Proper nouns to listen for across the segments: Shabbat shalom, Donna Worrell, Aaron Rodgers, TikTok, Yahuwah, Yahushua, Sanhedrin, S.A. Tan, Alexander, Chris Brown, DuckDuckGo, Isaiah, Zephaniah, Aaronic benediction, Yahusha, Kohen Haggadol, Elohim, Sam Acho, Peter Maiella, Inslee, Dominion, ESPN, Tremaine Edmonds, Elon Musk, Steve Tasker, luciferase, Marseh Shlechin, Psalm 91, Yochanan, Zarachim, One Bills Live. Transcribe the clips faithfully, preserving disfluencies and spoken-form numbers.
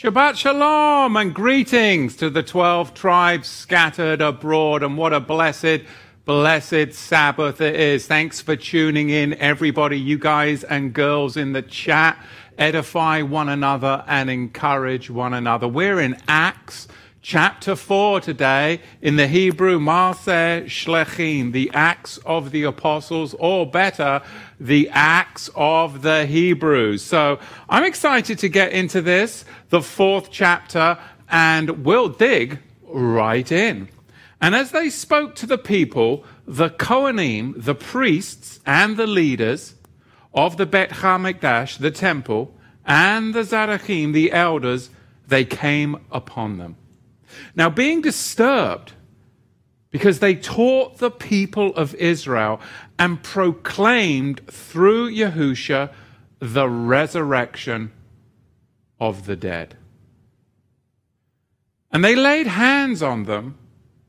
Shabbat shalom and greetings to the twelve tribes scattered abroad, and what a blessed, blessed Sabbath it is. Thanks for tuning in, everybody, you guys and girls in the chat. Edify one another and encourage one another. We're in Acts chapter four today, in the Hebrew, Marseh Shlechin, the Acts of the Apostles, or better, the Acts of the Hebrews. So I'm excited to get into this, the fourth chapter, and we'll dig right in. And as they spoke to the people, the Kohanim, the priests and the leaders of the Beit HaMekdash, the temple, and the Zarachim, the elders, they came upon them. Now, being disturbed because they taught the people of Israel and proclaimed through Yahusha the resurrection of the dead. And they laid hands on them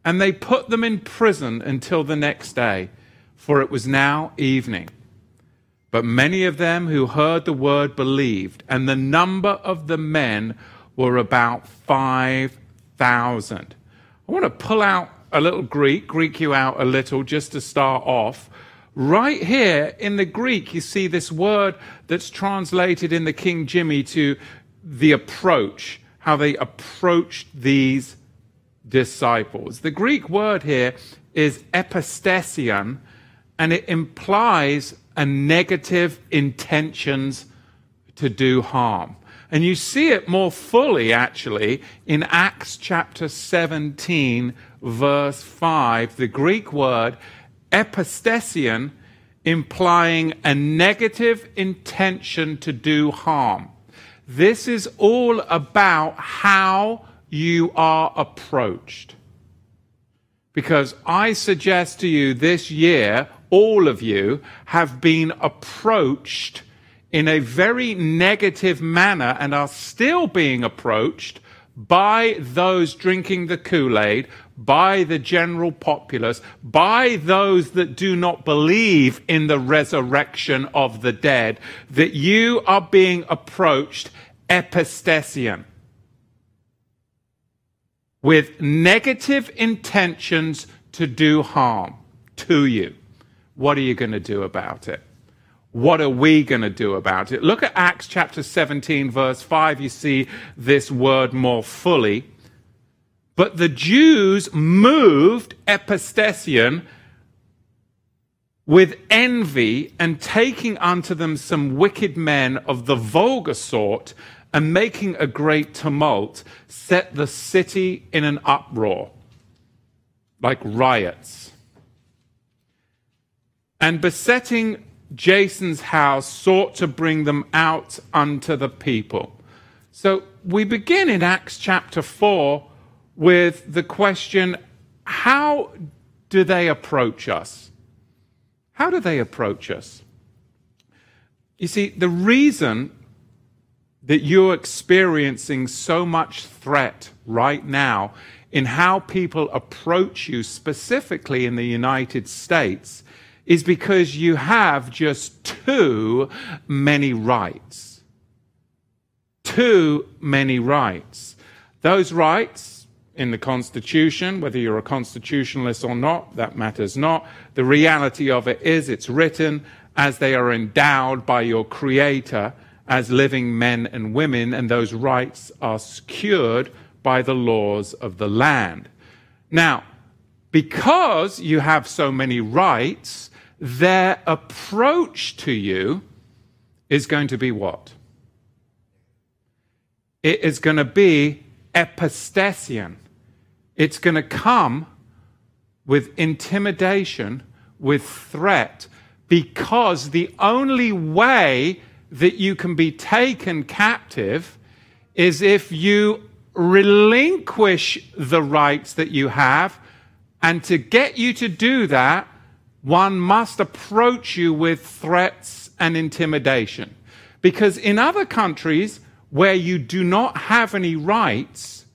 and they put them in prison until the next day, for it was now evening. But many of them who heard the word believed, and the number of the men were about five thousand. I want to pull out a little Greek, Greek you out a little just to start off. Right here in the Greek, you see this word that's translated in the King Jimmy to the approach, how they approached these disciples. The Greek word here is epistēsian, and it implies a negative intentions to do harm. And you see it more fully, actually, in Acts chapter seventeen, verse five. The Greek word epistēsian, implying a negative intention to do harm. This is all about how you are approached. Because I suggest to you this year, all of you have been approached in a very negative manner and are still being approached by those drinking the Kool-Aid, by the general populace, by those that do not believe in the resurrection of the dead, that you are being approached epistēsian, with negative intentions to do harm to you. What are you going to do about it? What are we going to do about it? Look at Acts chapter seventeen, verse five. You see this word more fully. But the Jews moved epistēsian with envy, and taking unto them some wicked men of the vulgar sort, and making a great tumult, set the city in an uproar, like riots. And besetting Jason's house, sought to bring them out unto the people. So we begin in Acts chapter four with the question, how do they approach us? How do they approach us? You see, the reason that you're experiencing so much threat right now in how people approach you, specifically in the United States, is because you have just too many rights. Too many rights. Those rights in the Constitution, whether you're a constitutionalist or not, that matters not. The reality of it is it's written as they are endowed by your Creator as living men and women, and those rights are secured by the laws of the land. Now, because you have so many rights, their approach to you is going to be what? It is going to be epistēsian. It's going to come with intimidation, with threat, because the only way that you can be taken captive is if you relinquish the rights that you have, and to get you to do that, one must approach you with threats and intimidation. Because in other countries where you do not have any rights,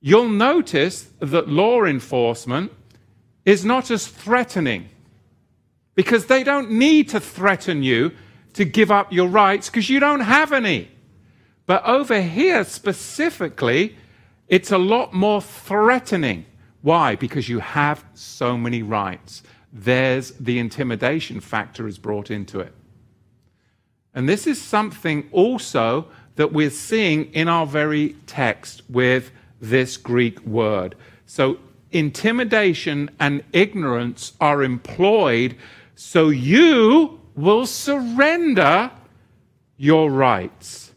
you'll notice that law enforcement is not as threatening, because they don't need to threaten you to give up your rights because you don't have any. But over here specifically, it's a lot more threatening. Why? Because you have so many rights. There's the intimidation factor is brought into it. And this is something also that we're seeing in our very text with this Greek word. So intimidation and ignorance are employed so you will surrender your rights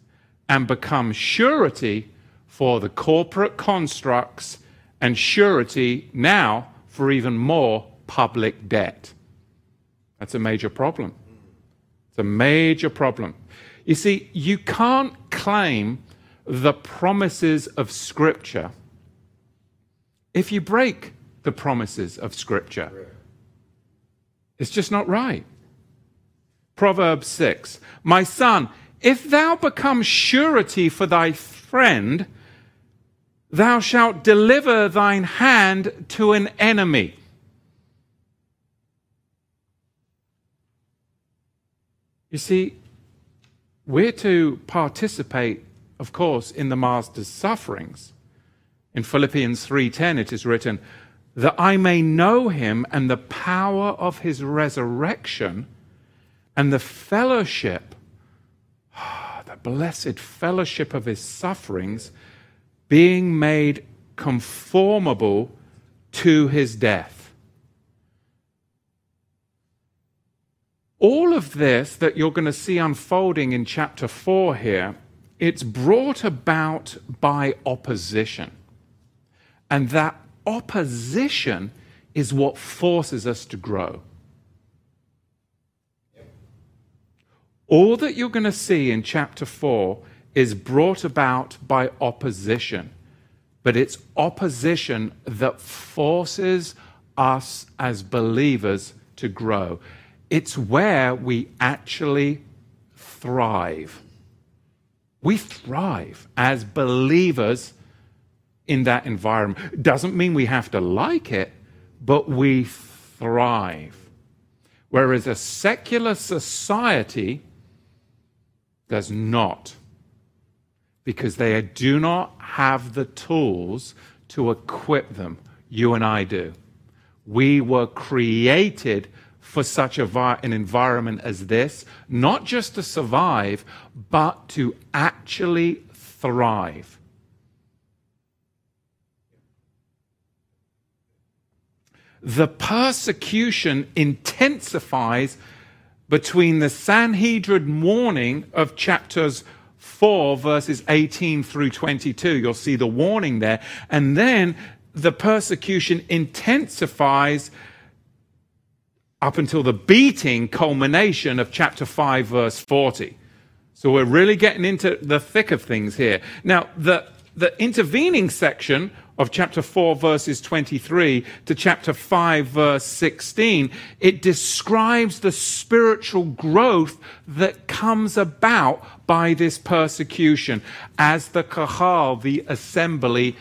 and become surety for the corporate constructs and surety now for even more public debt. That's a major problem. It's a major problem. You see, you can't claim the promises of Scripture if you break the promises of Scripture. It's just not right. Proverbs six, my son, if thou become surety for thy friend, thou shalt deliver thine hand to an enemy. You see, we're to participate, of course, in the Master's sufferings. In Philippians three ten, it is written, that I may know him and the power of his resurrection and the fellowship, the blessed fellowship of his sufferings, being made conformable to his death. All of this that you're going to see unfolding in chapter four here, it's brought about by opposition. And that opposition is what forces us to grow. All that you're going to see in chapter four is brought about by opposition, but it's opposition that forces us as believers to grow. It's where we actually thrive. We thrive as believers in that environment. Doesn't mean we have to like it, but we thrive. Whereas a secular society does not, because they do not have the tools to equip them. You and I do. We were created for such a, an environment as this, not just to survive, but to actually thrive. The persecution intensifies between the Sanhedrin warning of chapters four, verses eighteen through twenty-two. You'll see the warning there. And then the persecution intensifies up until the beating culmination of chapter five, verse forty. So we're really getting into the thick of things here. Now, the, the intervening section of chapter four, verses twenty-three to chapter five, verse sixteen, it describes the spiritual growth that comes about by this persecution as the Kahal, the assembly,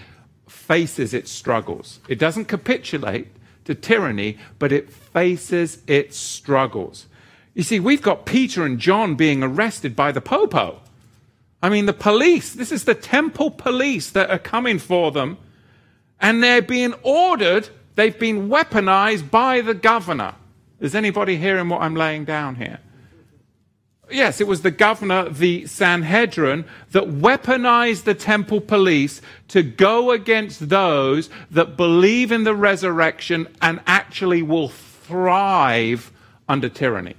faces its struggles. It doesn't capitulate to tyranny, but it faces its struggles. You see, we've got Peter and John being arrested by the Popo. I mean, the police, this is the temple police that are coming for them. And they're being ordered, they've been weaponized by the governor. Is anybody hearing what I'm laying down here? Yes, it was the governor, the Sanhedrin, that weaponized the temple police to go against those that believe in the resurrection and actually will thrive under tyranny.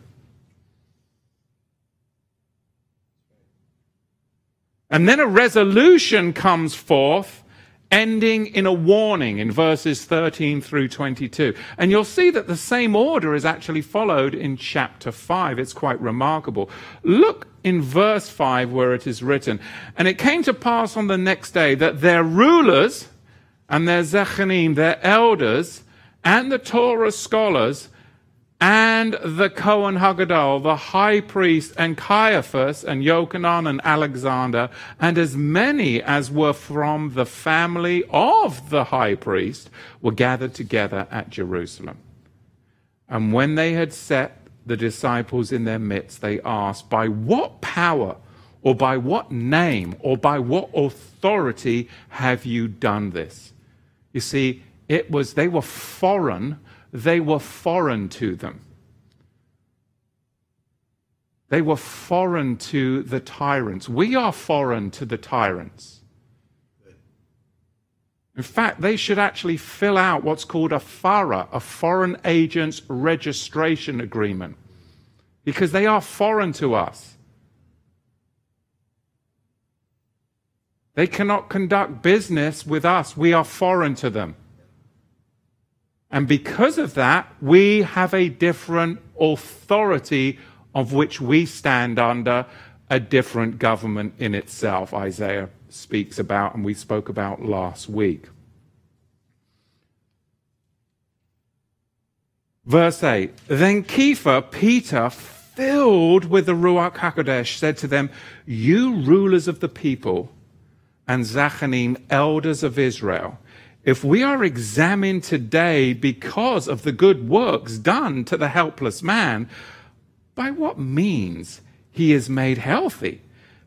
And then a resolution comes forth, ending in a warning in verses thirteen through twenty-two. And you'll see that the same order is actually followed in chapter five. It's quite remarkable. Look in verse five where it is written, and it came to pass on the next day that their rulers and their Zekenim, their elders, and the Torah scholars, and the Kohen Haggadol, the high priest, and Caiaphas, and Yochanan, and Alexander, and as many as were from the family of the high priest, were gathered together at Jerusalem. And when they had set the disciples in their midst, they asked, by what power Or by what name or by what authority have you done this? You see, it was, they were foreign, they were foreign to them. They were foreign to the tyrants. We are foreign to the tyrants. In fact, they should actually fill out what's called a FARA, a Foreign Agents Registration Agreement, because they are foreign to us. They cannot conduct business with us. We are foreign to them. And because of that, we have a different authority of which we stand under, a different government in itself, Isaiah speaks about and we spoke about last week. Verse eight, then Kepha, Peter, filled with the Ruach HaKodesh, said to them, you rulers of the people and Zekenim, elders of Israel, if we are examined today because of the good works done to the helpless man, by what means he is made healthy,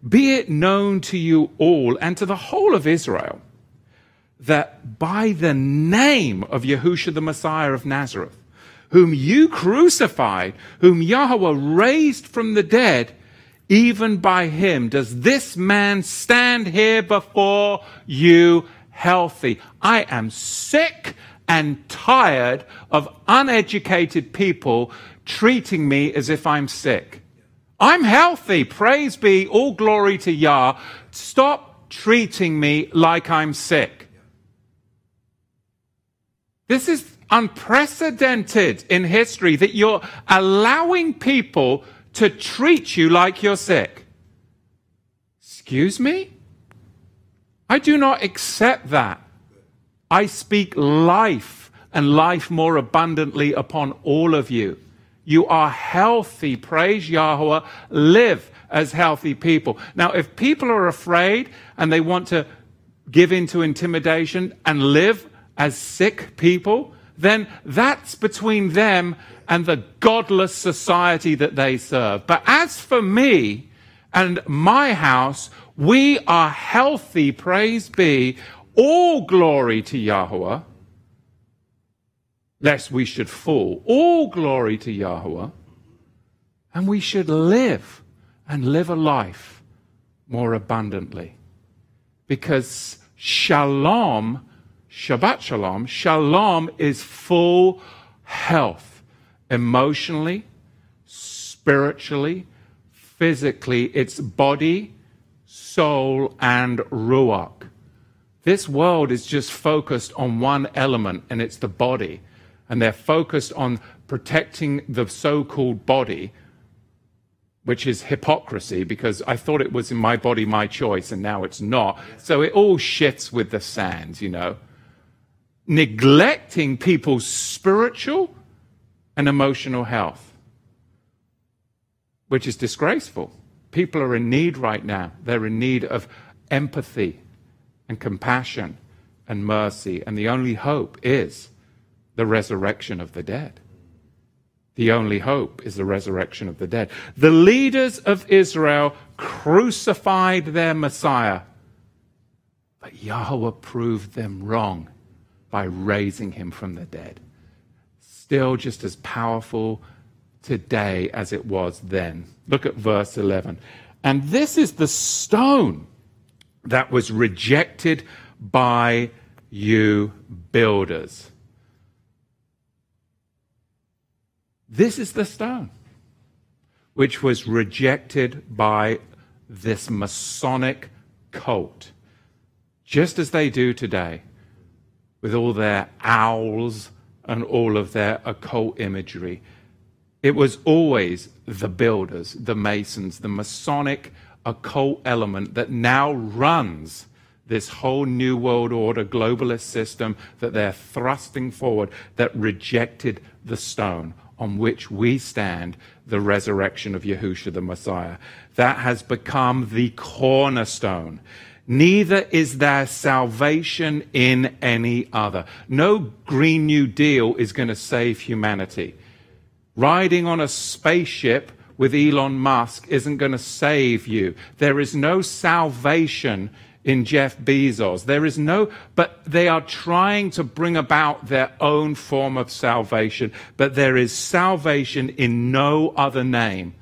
be it known to you all and to the whole of Israel, that by the name of Yahushua the Messiah of Nazareth, whom you crucified, whom Yahuwah raised from the dead, even by him does this man stand here before you healthy. I am sick and tired of uneducated people treating me as if I'm sick. I'm healthy. Praise be. All glory to Yah. Stop treating me like I'm sick. This is unprecedented in history that you're allowing people to treat you like you're sick. Excuse me? I do not accept that. I speak life and life more abundantly upon all of you. You are healthy. Praise Yahuwah. Live as healthy people. Now, if people are afraid and they want to give in to intimidation and live as sick people, then that's between them and the godless society that they serve. But as for me and my house, we are healthy. Praise be. All glory to Yahuwah. Lest we should fall. All glory to Yahuwah. And we should live and live a life more abundantly. Because shalom, Shabbat shalom, shalom is full health. Emotionally, spiritually, physically. It's body, soul, and ruach. This world is just focused on one element, and it's the body. And they're focused on protecting the so-called body, which is hypocrisy, because I thought it was in my body, my choice, and now it's not. So it all shifts with the sands, you know. Neglecting people's spiritual and emotional health, which is disgraceful. People are in need right now. They're in need of empathy and compassion and mercy. And the only hope is the resurrection of the dead. The only hope is the resurrection of the dead. The leaders of Israel crucified their Messiah, but Yahuwah proved them wrong by raising him from the dead. Still just as powerful today as it was then. Look at verse eleven. And this is the stone that was rejected by you builders. This is the stone which was rejected by this Masonic cult, just as they do today with all their owls and all of their occult imagery. It was always the builders, the masons, the Masonic occult element that now runs this whole New World Order globalist system that they're thrusting forward, that rejected the stone on which we stand, the resurrection of Yahushua the Messiah. That has become the cornerstone. Neither is there salvation in any other. No Green New Deal is going to save humanity. Riding on a spaceship with Elon Musk isn't going to save you. There is no salvation in Jeff Bezos. There is no, but they are trying to bring about their own form of salvation. But there is salvation in no other name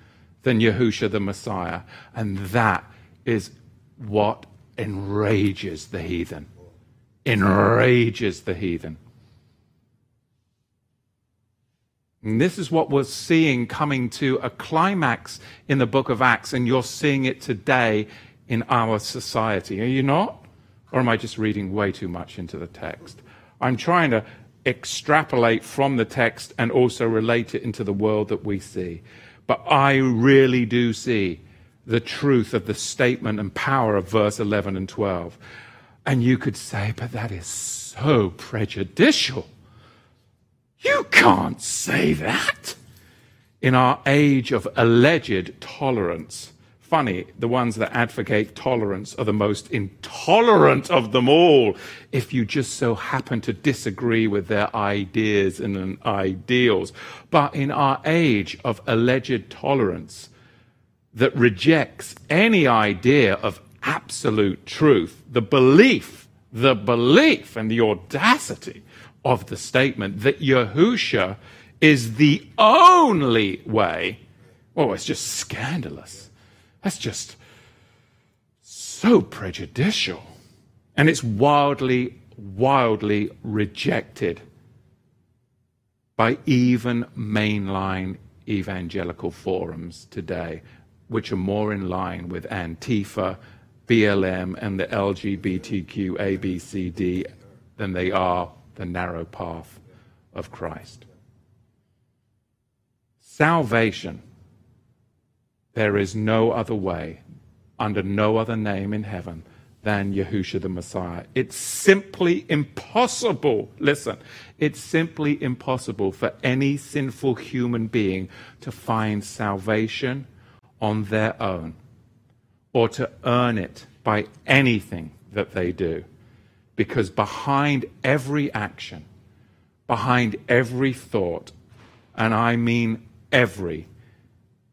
than Yahushua the Messiah. And that is what enrages the heathen. Enrages the heathen. And this is what we're seeing coming to a climax in the book of Acts, and you're seeing it today in our society. Are you not? Or am I just reading way too much into the text? I'm trying to extrapolate from the text and also relate it into the world that we see. But I really do see the truth of the statement and power of verse eleven and twelve. And you could say, but that is so prejudicial. You can't say that. In our age of alleged tolerance, funny, the ones that advocate tolerance are the most intolerant of them all, if you just so happen to disagree with their ideas and ideals. But in our age of alleged tolerance that rejects any idea of absolute truth, the belief, the belief and the audacity of the statement that Yahusha is the only way, oh, it's just scandalous. That's just so prejudicial. And it's wildly, wildly rejected by even mainline evangelical forums today, which are more in line with Antifa, B L M, and the L G B T Q A B C D than they are the narrow path of Christ. Salvation. There is no other way, under no other name in heaven, than Yahushua the Messiah. It's simply impossible, listen, it's simply impossible for any sinful human being to find salvation on their own, or to earn it by anything that they do. Because behind every action, behind every thought, and I mean every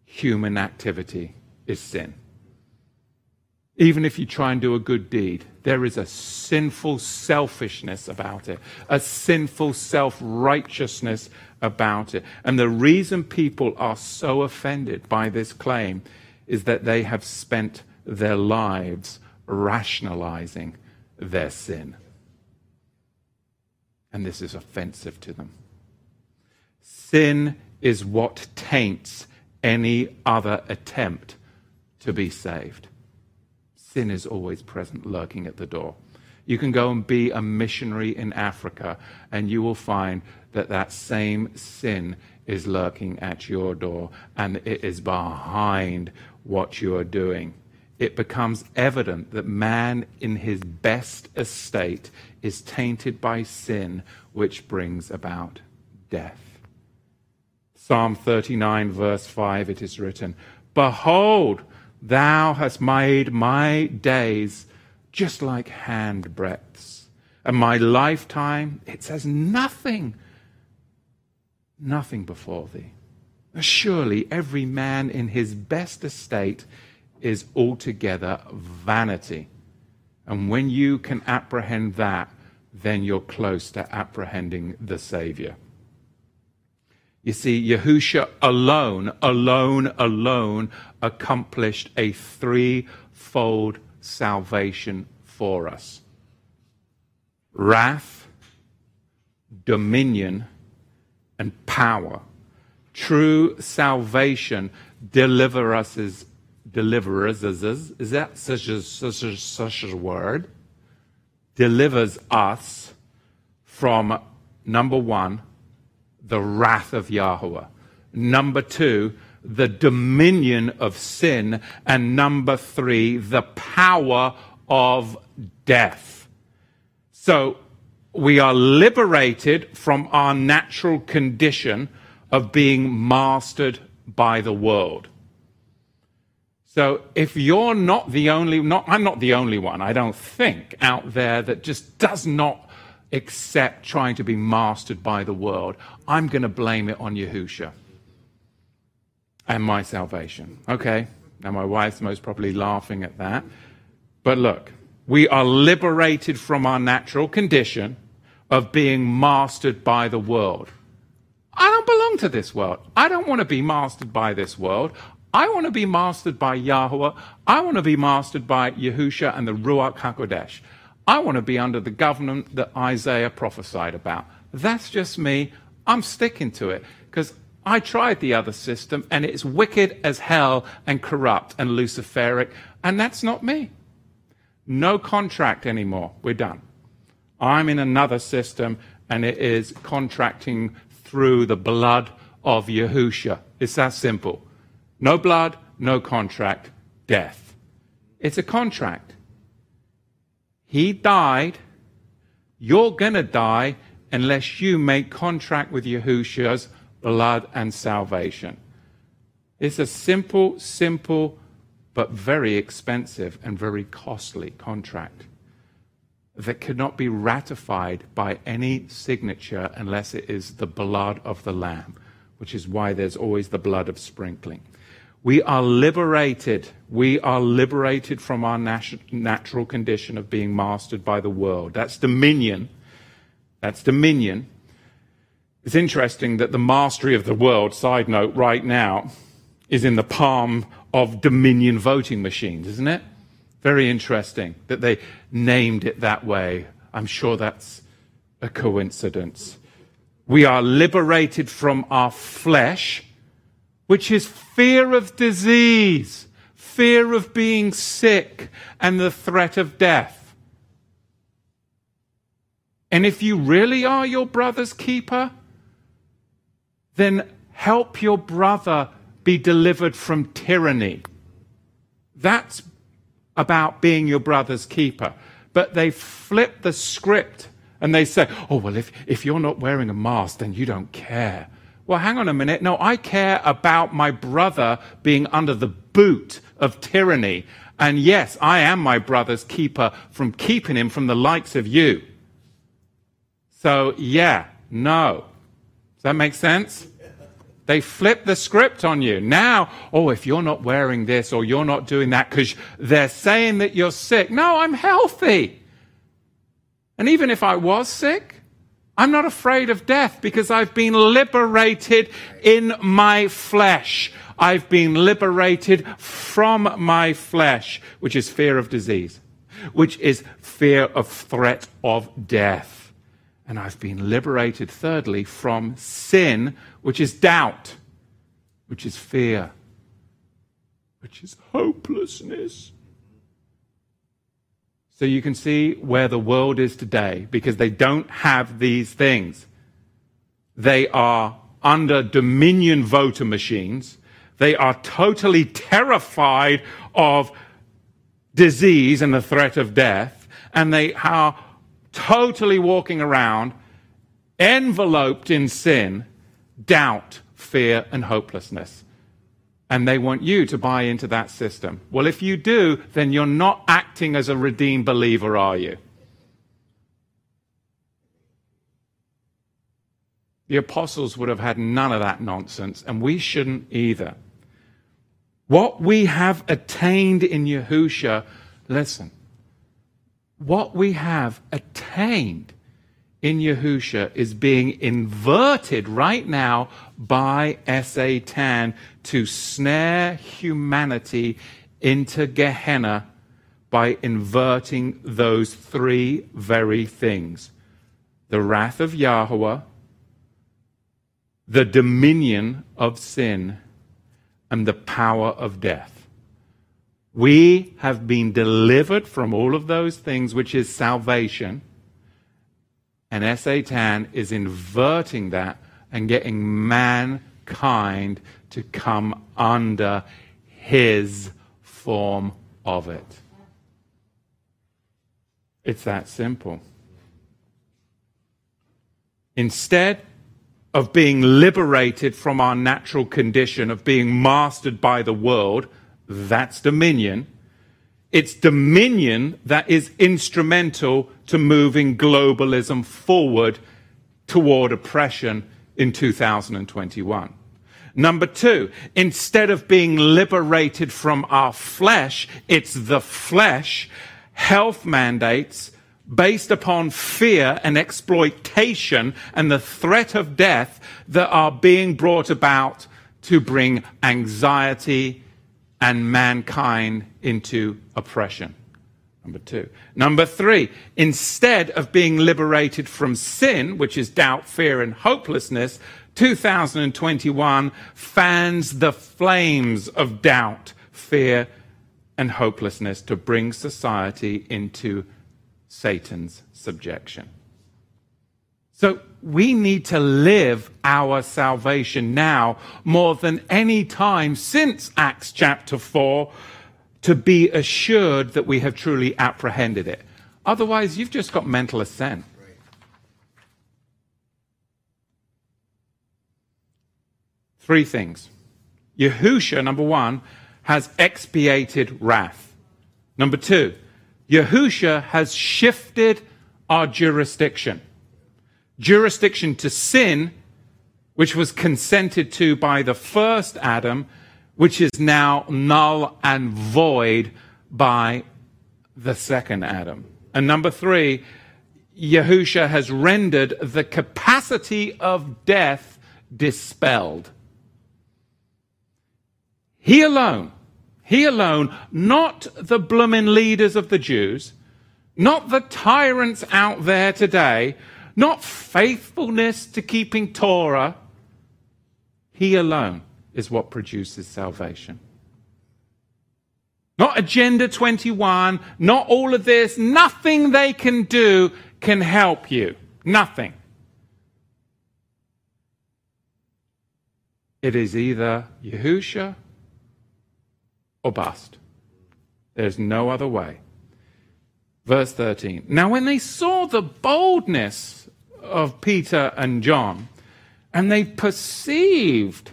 human activity, is sin. Even if you try and do a good deed, there is a sinful selfishness about it, a sinful self-righteousness about it. And the reason people are so offended by this claim is that they have spent their lives rationalizing their sin. And this is offensive to them. Sin is what taints any other attempt to be saved. Sin is always present, lurking at the door. You can go and be a missionary in Africa, and you will find that that same sin is lurking at your door, and it is behind what you are doing. It becomes evident that man in his best estate is tainted by sin, which brings about death. Psalm thirty-nine, verse five, it is written, "Behold, thou hast made my days just like handbreadths, and my lifetime, it says nothing, nothing before thee." Surely every man in his best estate is altogether vanity. And when you can apprehend that, then you're close to apprehending the Savior. You see, Yahushua alone, alone, alone accomplished a threefold salvation for us. Wrath, dominion, and power. True salvation deliver us as Delivers us, is that such a, such, a, such a word? Delivers us from, number one, the wrath of Yahuwah. Number two, the dominion of sin. And number three, the power of death. So we are liberated from our natural condition of being mastered by the world. So if you're not the only, not, I'm not the only one, I don't think, out there that just does not accept trying to be mastered by the world, I'm going to blame it on Yahusha. and my salvation. Okay, now my wife's most probably laughing at that. But look, we are liberated from our natural condition of being mastered by the world. I don't belong to this world. I don't want to be mastered by this world. I want to be mastered by Yahuwah. I want to be mastered by Yahusha and the Ruach HaKodesh. I want to be under the government that Isaiah prophesied about. That's just me. I'm sticking to it because I tried the other system and it's wicked as hell and corrupt and luciferic, and that's not me. No contract anymore. We're done. I'm in another system, and it is contracting through the blood of Yahusha. It's that simple. No blood, no contract, death. It's a contract. He died. You're going to die unless you make contract with Yahusha's blood and salvation. It's a simple, simple, but very expensive and very costly contract that cannot be ratified by any signature unless it is the blood of the Lamb, which is why there's always the blood of sprinkling. We are liberated. We are liberated from our nat- natural condition of being mastered by the world. That's dominion. That's dominion. It's interesting that the mastery of the world, side note, right now, is in the palm of Dominion voting machines, isn't it? Very interesting that they named it that way. I'm sure that's a coincidence. We are liberated from our flesh, which is fear of disease, fear of being sick, and the threat of death. And if you really are your brother's keeper, then help your brother be delivered from tyranny. That's about being your brother's keeper. But they flip the script and they say, oh, well, if, if you're not wearing a mask, then you don't care. Well, hang on a minute. No, I care about my brother being under the boot of tyranny. And yes, I am my brother's keeper from keeping him from the likes of you. So, yeah, no. Does that make sense? They flip the script on you. Now, oh, if you're not wearing this or you're not doing that because they're saying that you're sick. No, I'm healthy. And even if I was sick, I'm not afraid of death because I've been liberated in my flesh. I've been liberated from my flesh, which is fear of disease, which is fear of threat of death. And I've been liberated, thirdly, from sin, which is doubt, which is fear, which is hopelessness. So you can see where the world is today, because they don't have these things. They are under Dominion voter machines. They are totally terrified of disease and the threat of death, and they are totally walking around, enveloped in sin, doubt, fear, and hopelessness. And they want you to buy into that system. Well, if you do, then you're not acting as a redeemed believer, are you? The apostles would have had none of that nonsense, and we shouldn't either. What we have attained in Yahusha, listen, what we have attained in Yahusha is being inverted right now by S A. Tan to snare humanity into Gehenna by inverting those three very things. The wrath of Yahuwah, the dominion of sin, and the power of death. We have been delivered from all of those things, which is salvation. And S A. Tan is inverting that and getting mankind to come under his form of it. It's that simple. Instead of being liberated from our natural condition of being mastered by the world, that's dominion. It's dominion that is instrumental to moving globalism forward toward oppression in two thousand twenty-one. Number two, instead of being liberated from our flesh, it's the flesh, health mandates based upon fear and exploitation and the threat of death that are being brought about to bring anxiety and mankind into oppression. Number two. Number three, instead of being liberated from sin, which is doubt, fear, and hopelessness, two thousand twenty-one fans the flames of doubt, fear, and hopelessness to bring society into Satan's subjection. So we need to live our salvation now more than any time since Acts chapter four to be assured that we have truly apprehended it. Otherwise, you've just got mental assent. Right. Three things. Yahusha, number one, has expiated wrath. Number two, Yahusha has shifted our jurisdiction. Jurisdiction to sin, which was consented to by the first Adam, which is now null and void by the second Adam. And number three, Yahusha has rendered the capacity of death dispelled. He alone, he alone, not the bloomin' leaders of the Jews, not the tyrants out there today, not faithfulness to keeping Torah, he alone is what produces salvation. Not Agenda twenty-one, not all of this, nothing they can do can help you. Nothing. It is either Yahusha or bust. There's no other way. Verse thirteen. Now when they saw the boldness of Peter and John, and they perceived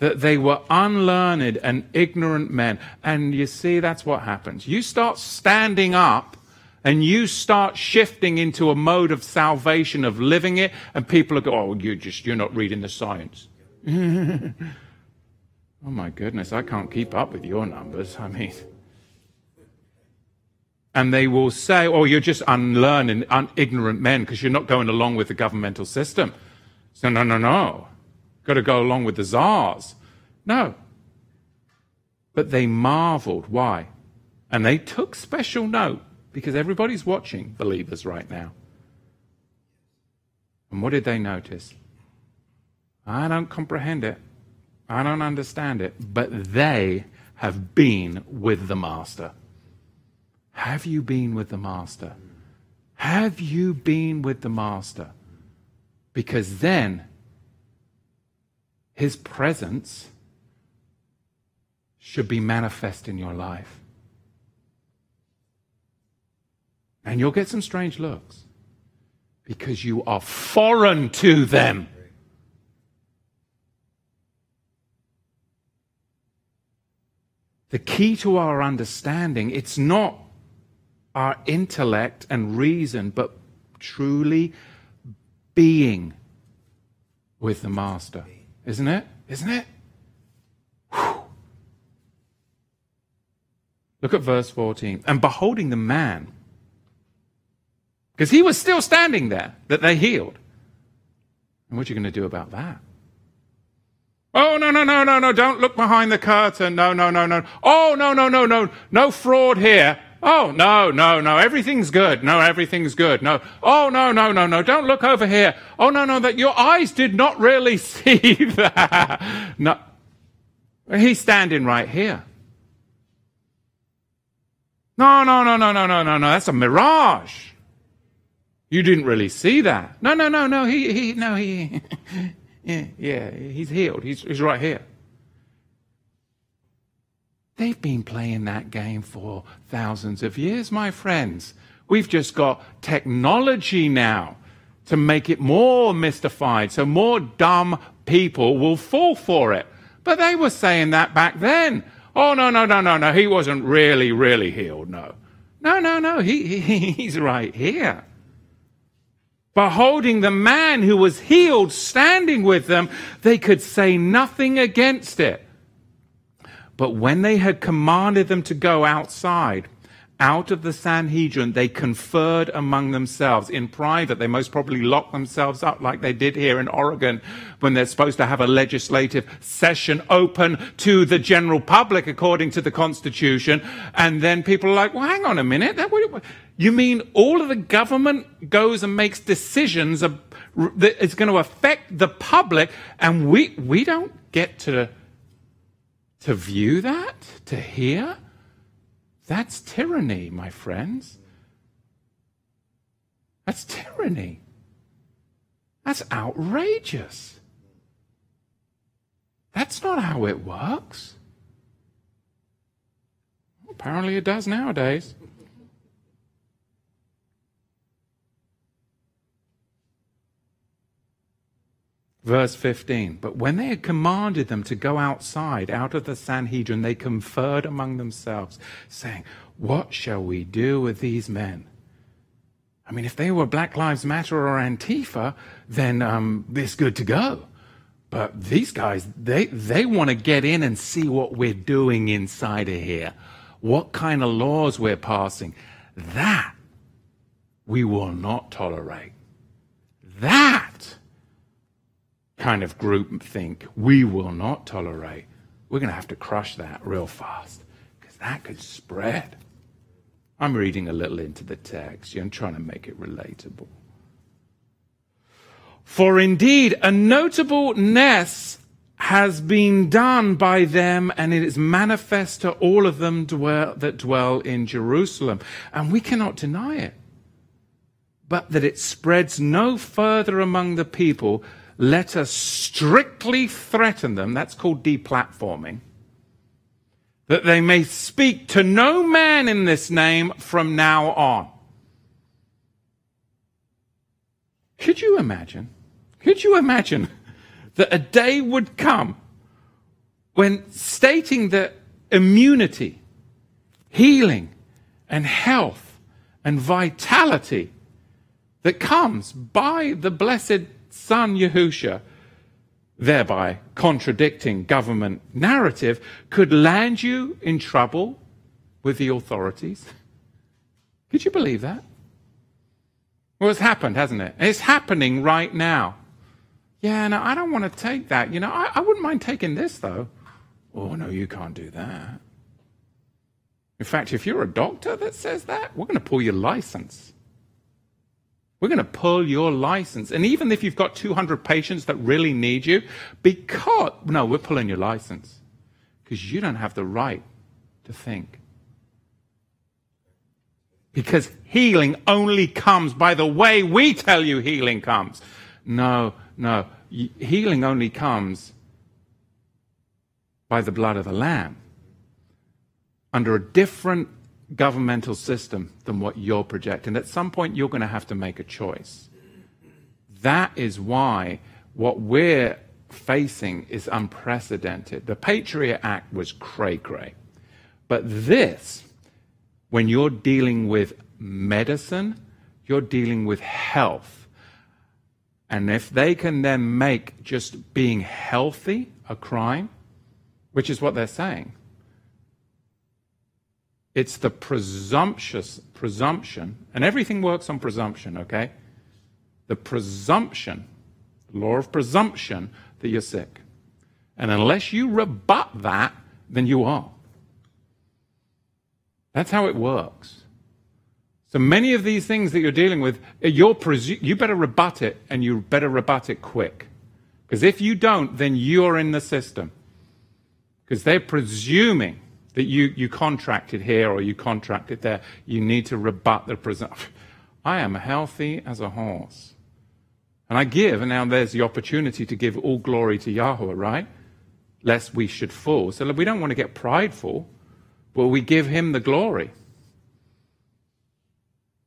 that they were unlearned and ignorant men. And you see, that's what happens. You start standing up and you start shifting into a mode of salvation, of living it, and people are going, oh, you just, you're not reading the science. Oh my goodness, I can't keep up with your numbers. I mean, and they will say, oh, you're just unlearned and un- ignorant men because you're not going along with the governmental system. So no, no, no. Got to go along with the czars. No. But they marveled. Why? And they took special note because everybody's watching believers right now. And what did they notice? I don't comprehend it. I don't understand it. But they have been with the Master. Have you been with the Master? Have you been with the Master? Because then His presence should be manifest in your life. And you'll get some strange looks because you are foreign to them. The key to our understanding, it's not our intellect and reason, but truly being with the Master. Isn't it? Isn't it? Whew. Look at verse fourteen. And beholding the man, because he was still standing there that they healed. And what are you going to do about that? Oh, no, no, no, no, no. Don't look behind the curtain. No, no, no, no. Oh, no, no, no, no. No fraud here. Oh, no, no, no. Everything's good. No, everything's good. No. Oh, no, no, no, no. Don't look over here. Oh, no, no, that your eyes did not really see that. No. He's standing right here. No, no, no, no, no, no, no, no. That's a mirage. You didn't really see that. No, no, no, no. He, he, no, he, yeah, yeah. He's healed. He's, he's right here. They've been playing that game for thousands of years, my friends. We've just got technology now to make it more mystified, so more dumb people will fall for it. But they were saying that back then. Oh, no, no, no, no, no, he wasn't really, really healed, no. No, no, no, he, he he's right here. Beholding the man who was healed standing with them, they could say nothing against it. But when they had commanded them to go outside, out of the Sanhedrin, they conferred among themselves in private. They most probably locked themselves up like they did here in Oregon when they're supposed to have a legislative session open to the general public according to the Constitution. And then people are like, well, hang on a minute. That would, you mean all of the government goes and makes decisions that is going to affect the public, and we, we don't get to, to view that, to hear? That's tyranny, my friends. That's tyranny. That's outrageous. That's not how it works. Apparently it does nowadays. Verse fifteen, but when they had commanded them to go outside, out of the Sanhedrin, they conferred among themselves, saying, what shall we do with these men? I mean, if they were Black Lives Matter or Antifa, then um, it's good to go. But these guys, they, they want to get in and see what we're doing inside of here, what kind of laws we're passing. That we will not tolerate. That kind of group think we will not tolerate. We're going to have to crush that real fast because that could spread. I'm reading a little into the text. I'm trying to make it relatable. For indeed, a notableness has been done by them, and it is manifest to all of them dwell, that dwell in Jerusalem. And we cannot deny it. But that it spreads no further among the people, let us strictly threaten them, that's called deplatforming, that they may speak to no man in this name from now on. Could you imagine? Could you imagine that a day would come when stating that immunity, healing, and health, and vitality that comes by the blessed Son Yahusha, thereby contradicting government narrative, could land you in trouble with the authorities? Could you believe that? Well, it's happened, hasn't it? It's happening right now. Yeah, no, I don't want to take that. You know, I, I wouldn't mind taking this, though. Oh, no, you can't do that. In fact, if you're a doctor that says that, we're going to pull your license. We're going to pull your license. And even if you've got two hundred patients that really need you, because, no, we're pulling your license because you don't have the right to think. Because healing only comes by the way we tell you healing comes. No, no, healing only comes by the blood of the Lamb under a different governmental system than what you're projecting. At some point, you're going to have to make a choice. That is why what we're facing is unprecedented. The Patriot Act was cray-cray. But this, when you're dealing with medicine, you're dealing with health. And if they can then make just being healthy a crime, which is what they're saying, it's the presumptuous presumption, and everything works on presumption, okay? The presumption, the law of presumption, that you're sick. And unless you rebut that, then you are. That's how it works. So many of these things that you're dealing with, you're presu- you better rebut it, and you better rebut it quick. Because if you don't, then you're in the system. Because they're presuming that you, you contracted here or you contracted there. You need to rebut the presumption. I am healthy as a horse. And I give, and now there's the opportunity to give all glory to Yahuwah, right? Lest we should fall. So we don't want to get prideful, but we give him the glory.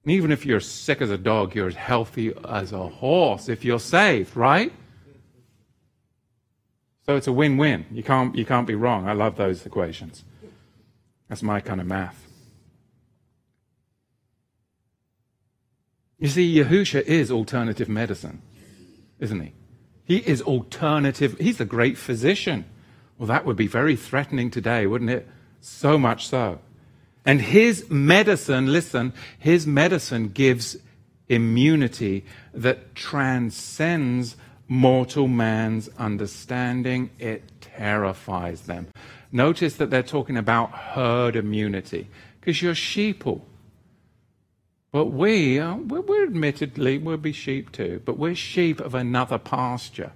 And even if you're sick as a dog, you're as healthy as a horse if you're saved, right? So it's a win-win. You can't, you can't be wrong. I love those equations. That's my kind of math. You see, Yahusha is alternative medicine, isn't he? He is alternative. He's the great physician. Well, that would be very threatening today, wouldn't it? So much so. And his medicine, listen, his medicine gives immunity that transcends mortal man's understanding. It terrifies them. Notice that they're talking about herd immunity, because you're sheeple. But we, are, we're admittedly, we'll be sheep too, but we're sheep of another pasture.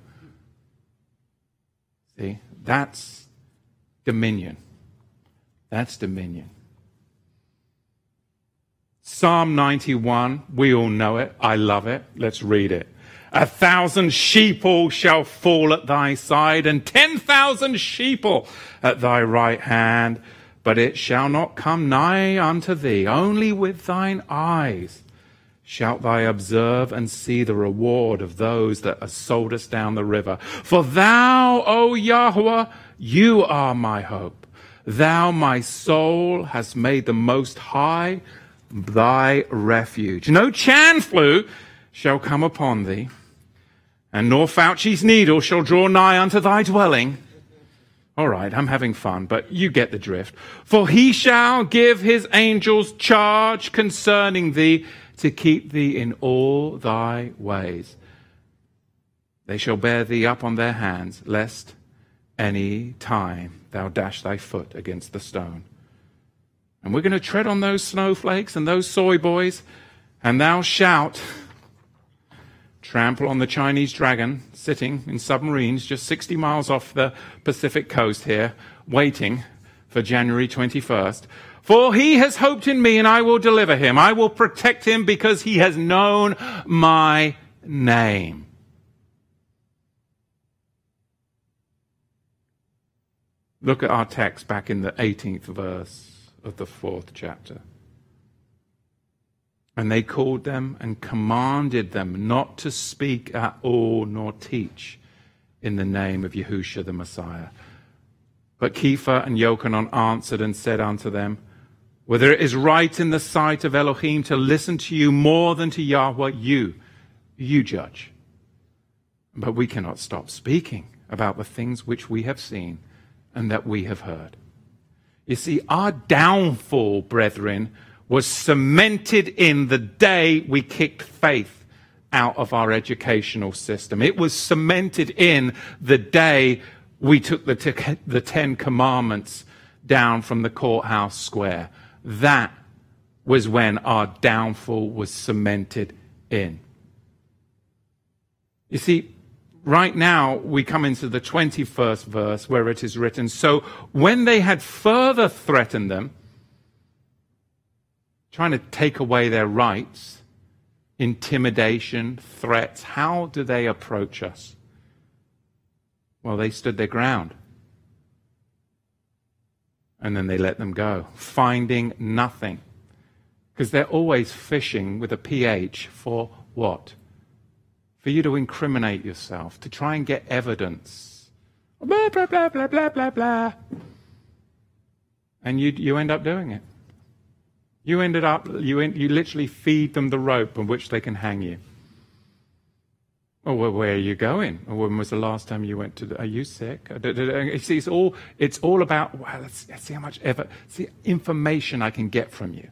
See, that's dominion. That's dominion. Psalm ninety-one, we all know it. I love it. Let's read it. A thousand sheeple shall fall at thy side, and ten thousand sheeple at thy right hand. But it shall not come nigh unto thee. Only with thine eyes shalt thou observe and see the reward of those that are sold us down the river. For thou, O Yahuwah, you are my hope. Thou, my soul, hast made the Most High thy refuge. No Chan flu shall come upon thee, and nor Fauci's needle shall draw nigh unto thy dwelling. All right, I'm having fun, but you get the drift. For he shall give his angels charge concerning thee, to keep thee in all thy ways. They shall bear thee up on their hands, lest any time thou dash thy foot against the stone. And we're going to tread on those snowflakes and those soy boys, and thou shalt trample on the Chinese dragon sitting in submarines just sixty miles off the Pacific coast here, waiting for January twenty-first. For he has hoped in me, and I will deliver him. I will protect him because he has known my name. Look at our text back in the eighteenth verse of the fourth chapter. And they called them and commanded them not to speak at all nor teach in the name of Yahushua the Messiah. But Kepha and Yochanan answered and said unto them, whether it is right in the sight of Elohim to listen to you more than to Yahweh, you, you judge. But we cannot stop speaking about the things which we have seen and that we have heard. You see, our downfall, brethren, was cemented in the day we kicked faith out of our educational system. It was cemented in the day we took the, t- the Ten Commandments down from the courthouse square. That was when our downfall was cemented in. You see, right now we come into the twenty-first verse where it is written, so when they had further threatened them, trying to take away their rights, intimidation, threats. How do they approach us? Well, they stood their ground. And then they let them go, finding nothing. Because they're always fishing with a P H for what? For you to incriminate yourself, to try and get evidence. Blah, blah, blah, blah, blah, blah, blah. And you, you end up doing it. You ended up, you, you literally feed them the rope on which they can hang you. Oh, well, where are you going? Or when was the last time you went to the, are you sick? See, it's all, it's all about, well, let's, let's see how much effort, see information I can get from you.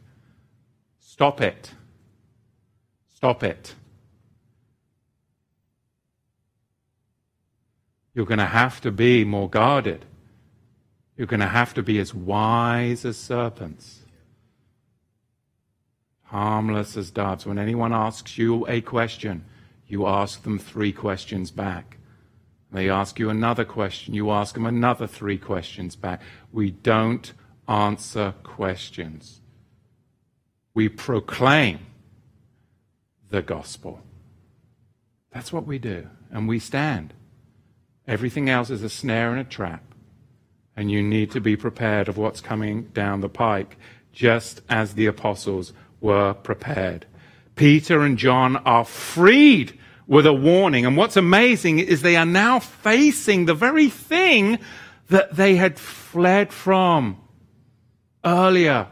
Stop it. Stop it. You're going to have to be more guarded. You're going to have to be as wise as serpents, harmless as doves. When anyone asks you a question, you ask them three questions back. They ask you another question, you ask them another three questions back. We don't answer questions. We proclaim the gospel. That's what we do, and we stand. Everything else is a snare and a trap, and you need to be prepared of what's coming down the pike, just as the apostles were prepared. Peter and John are freed with a warning. And what's amazing is they are now facing the very thing that they had fled from earlier.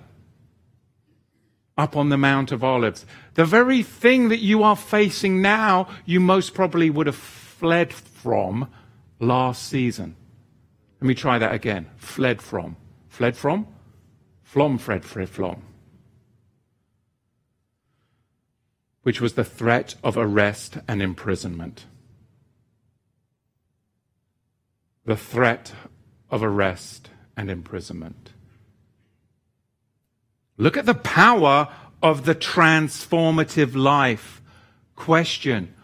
up on the Mount of Olives. The very thing that you are facing now, you most probably would have fled from last season. Let me try that again. Fled from. Fled from? Flom, Fred, Fred, Flom. Which was the threat of arrest and imprisonment. The threat of arrest and imprisonment. Look at the power of the transformative life. Question,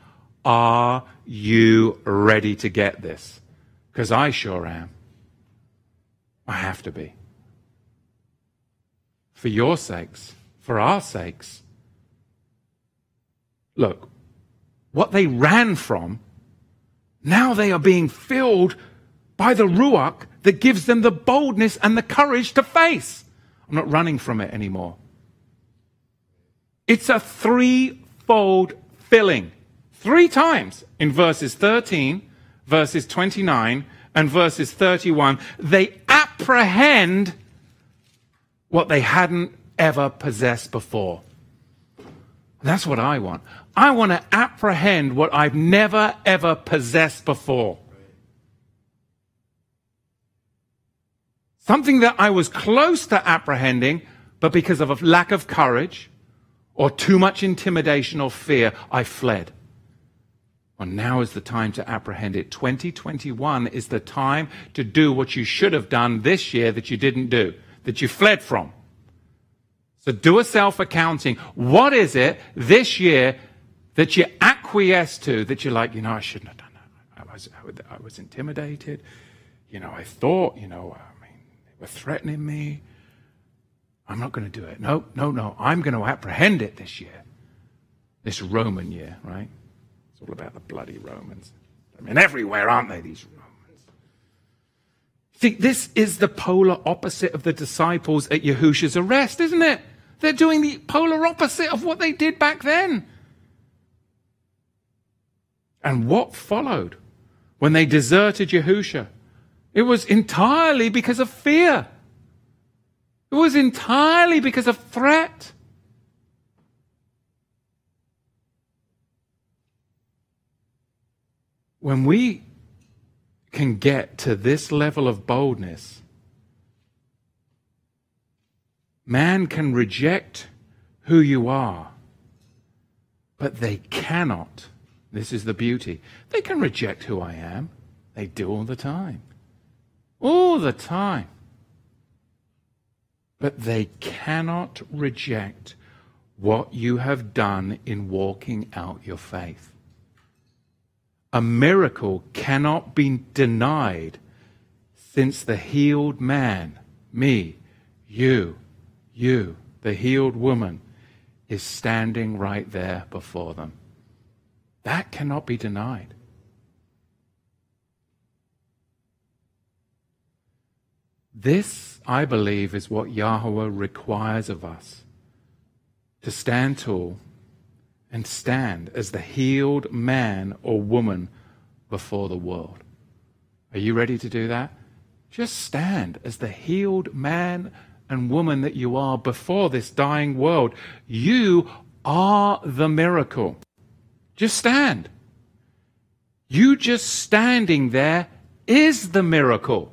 are you ready to get this? Because I sure am. I have to be. For your sakes, for our sakes. Look, what they ran from, now they are being filled by the Ruach that gives them the boldness and the courage to face. I'm not running from it anymore. It's a threefold filling. Three times in verses thirteen, verses twenty-nine, and verses thirty-one, they apprehend what they hadn't ever possessed before. That's what I want. I want to apprehend what I've never, ever possessed before. Something that I was close to apprehending, but because of a lack of courage or too much intimidation or fear, I fled. Well, now is the time to apprehend it. twenty twenty-one is the time to do what you should have done this year that you didn't do, that you fled from. So do a self-accounting. What is it this year that you acquiesce to, that you're like, you know, I shouldn't have done that. I was, I was intimidated. You know, I thought, you know, I mean, they were threatening me. I'm not going to do it. No, no, no. I'm going to apprehend it this year. This Roman year, right? It's all about the bloody Romans. I mean, everywhere, aren't they, these Romans? See, this is the polar opposite of the disciples at Yahusha's arrest, isn't it? They're doing the polar opposite of what they did back then. And what followed when they deserted Yahusha? It was entirely because of fear. It was entirely because of threat. When we can get to this level of boldness, man can reject who you are, but they cannot. This is the beauty. They can reject who I am. They do all the time. All the time. But they cannot reject what you have done in walking out your faith. A miracle cannot be denied since the healed man, me, you, you, the healed woman, is standing right there before them. That cannot be denied. This, I believe, is what Yahuwah requires of us, to stand tall and stand as the healed man or woman before the world. Are you ready to do that? Just stand as the healed man and woman that you are before this dying world. You are the miracle. Just stand. You just standing there is the miracle.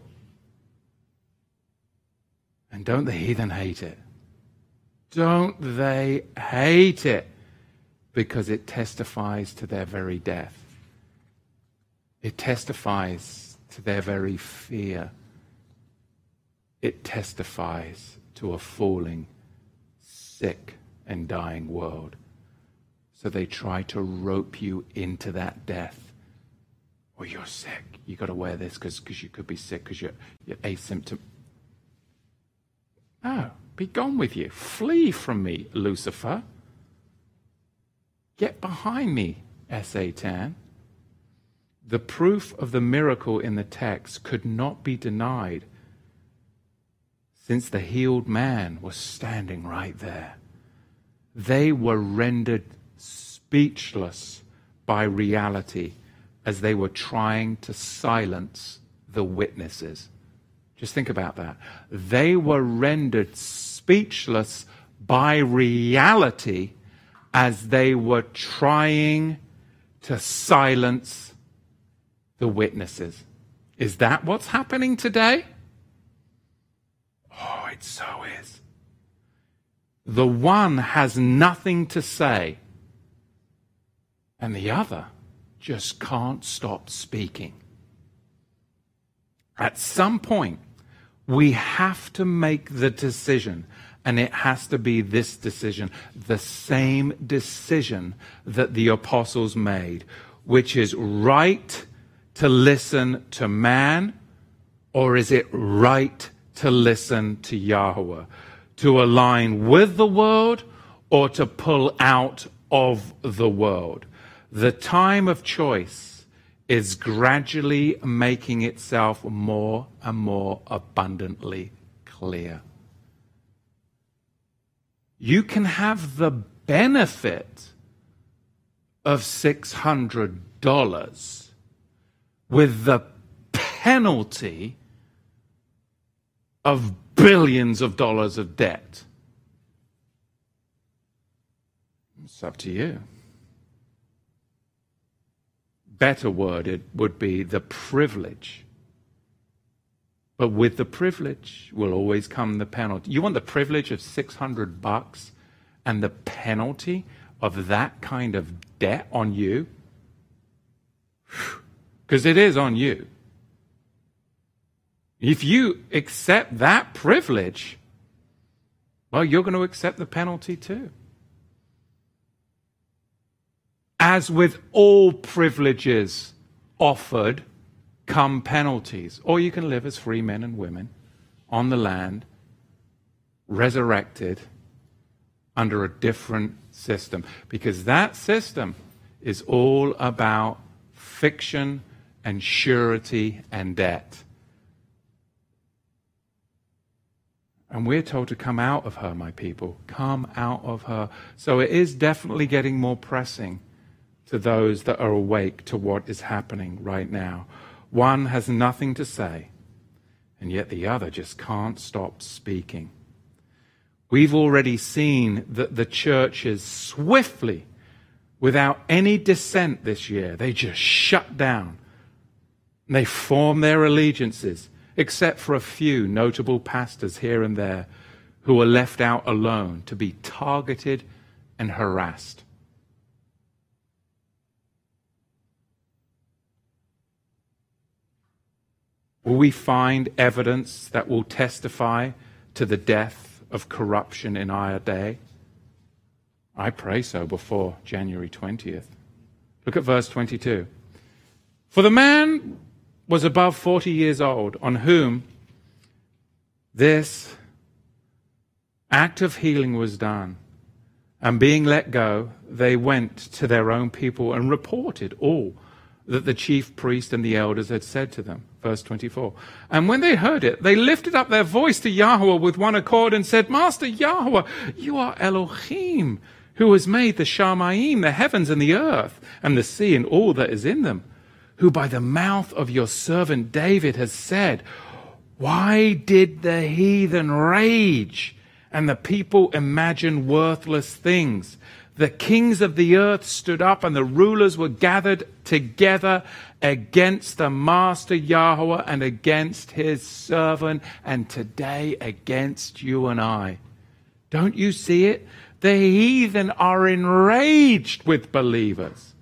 And don't the heathen hate it? Don't they hate it? Because it testifies to their very death. It testifies to their very fear. It testifies to a falling, sick, and dying world. So they try to rope you into that death. Well, you're sick. You've got to wear this because you could be sick because you're, you're asymptomatic. No, be gone with you. Flee from me, Lucifer. Get behind me, S A. Tan. The proof of the miracle in the text could not be denied since the healed man was standing right there. They were rendered speechless by reality as they were trying to silence the witnesses. Just think about that. They were rendered speechless by reality as they were trying to silence the witnesses. Is that what's happening today? Oh, it so is. The one has nothing to say, and the other just can't stop speaking. At some point, we have to make the decision, and it has to be this decision, the same decision that the apostles made, which is right to listen to man, or is it right to listen to Yahuwah? To align with the world or to pull out of the world? The time of choice is gradually making itself more and more abundantly clear. You can have the benefit of six hundred dollars with the penalty of billions of dollars of debt. It's up to you. Better word, it would be the privilege. But with the privilege will always come the penalty. You want the privilege of six hundred bucks and the penalty of that kind of debt on you? Because it is on you. If you accept that privilege, well, you're going to accept the penalty too. As with all privileges offered, come penalties. Or you can live as free men and women on the land, resurrected under a different system. Because that system is all about fiction and surety and debt. And we're told to come out of her, my people. Come out of her. So it is definitely getting more pressing to those that are awake to what is happening right now. One has nothing to say, and yet the other just can't stop speaking. We've already seen that the churches swiftly, without any dissent this year, they just shut down. They form their allegiances, except for a few notable pastors here and there who are left out alone to be targeted and harassed. Will we find evidence that will testify to the death of corruption in our day? I pray so before January twentieth. Look at verse twenty-two. For the man was above forty years old, on whom this act of healing was done. And being let go, they went to their own people and reported all that the chief priest and the elders had said to them. Verse twenty-four. And when they heard it, they lifted up their voice to Yahuwah with one accord and said, Master Yahuwah, you are Elohim, who has made the Shamayim, the heavens and the earth, and the sea and all that is in them, who by the mouth of your servant David has said, why did the heathen rage and the people imagine worthless things? The kings of the earth stood up and the rulers were gathered together against the Master Yahuwah and against his servant, and today against you and I. Don't you see it? The heathen are enraged with believers.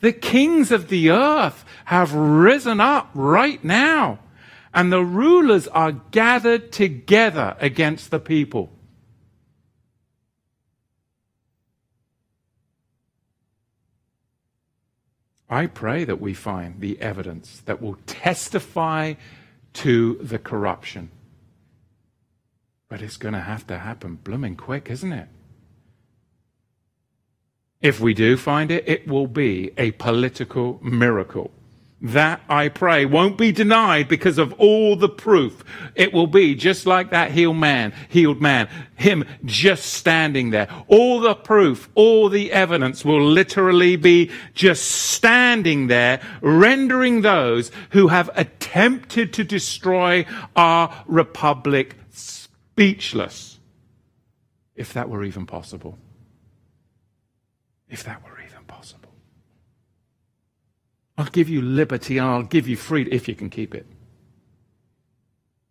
The kings of the earth have risen up right now, and the rulers are gathered together against the people. I pray that we find the evidence that will testify to the corruption. But it's going to have to happen blooming quick, isn't it? If we do find it, it will be a political miracle. That, I pray, won't be denied because of all the proof. It will be just like that healed man, healed man, him just standing there. All the proof, all the evidence will literally be just standing there, rendering those who have attempted to destroy our republic speechless. if that were even possible. If that were even possible. I'll give you liberty and I'll give you freedom if you can keep it.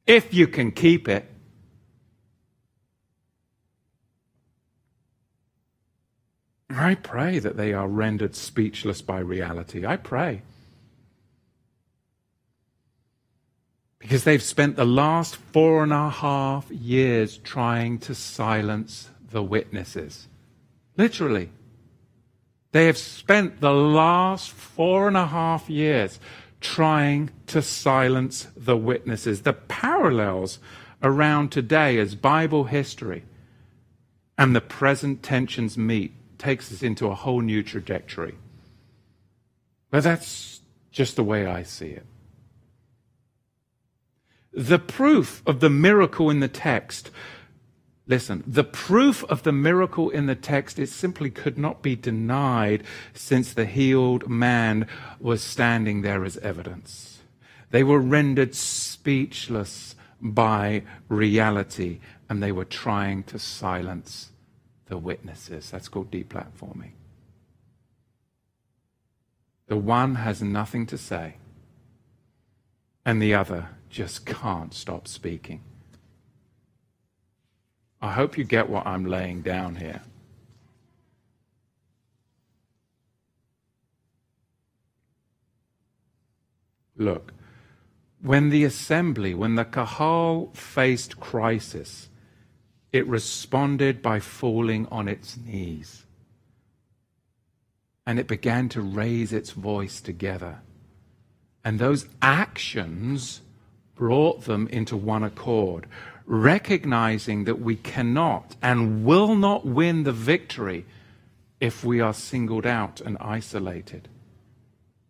If you can keep it. I pray that they are rendered speechless by reality. I pray. Because they've spent the last four and a half years trying to silence the witnesses. Literally. They have spent the last four and a half years trying to silence the witnesses. The parallels around today as Bible history and the present tensions meet takes us into a whole new trajectory. But that's just the way I see it. The proof of the miracle in the text, listen, the proof of the miracle in the text, it simply could not be denied since the healed man was standing there as evidence. They were rendered speechless by reality, and they were trying to silence the witnesses. That's called deplatforming. The one has nothing to say, and the other just can't stop speaking. I hope you get what I'm laying down here. Look, when the assembly, when the Kahal faced crisis, it responded by falling on its knees. And it began to raise its voice together. And those actions brought them into one accord, recognizing that we cannot and will not win the victory if we are singled out and isolated.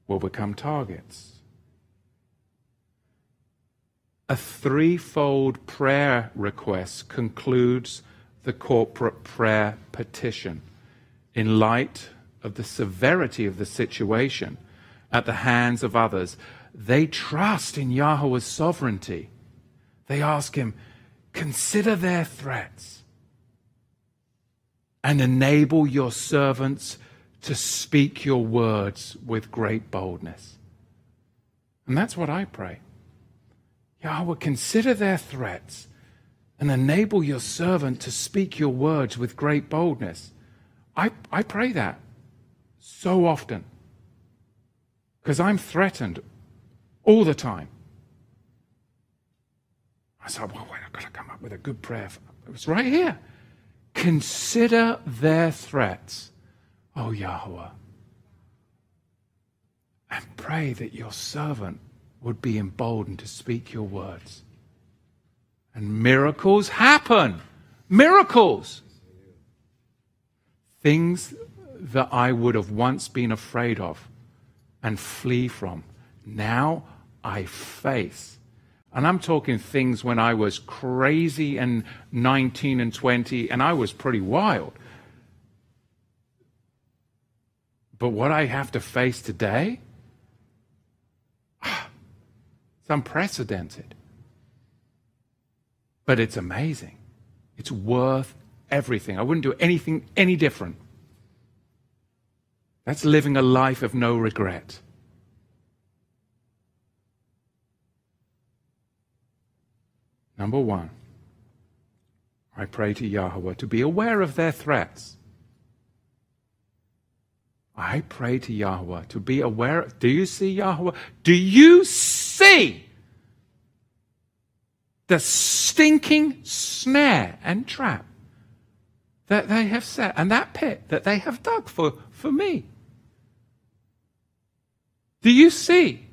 We'll become targets. A threefold prayer request concludes the corporate prayer petition in light of the severity of the situation at the hands of others. They trust in Yahuwah's sovereignty. They ask him, consider their threats and enable your servants to speak your words with great boldness. And that's what I pray. Yahuwah, consider their threats and enable your servant to speak your words with great boldness. I, I pray that so often because I'm threatened all the time. I said, well, wait, I've got to come up with a good prayer. It was right here. Consider their threats, O Yahuwah, and pray that your servant would be emboldened to speak your words. And miracles happen. Miracles. Things that I would have once been afraid of and flee from, now I face. And I'm talking things when I was crazy and nineteen and twenty, and I was pretty wild. But what I have to face today, it's unprecedented, but it's amazing. It's worth everything. I wouldn't do anything any different. That's living a life of no regret. Number one, I pray to Yahuwah to be aware of their threats. I pray to Yahuwah to be aware of, do you see Yahuwah? Do you see the stinking snare and trap that they have set and that pit that they have dug for, for me? Do you see?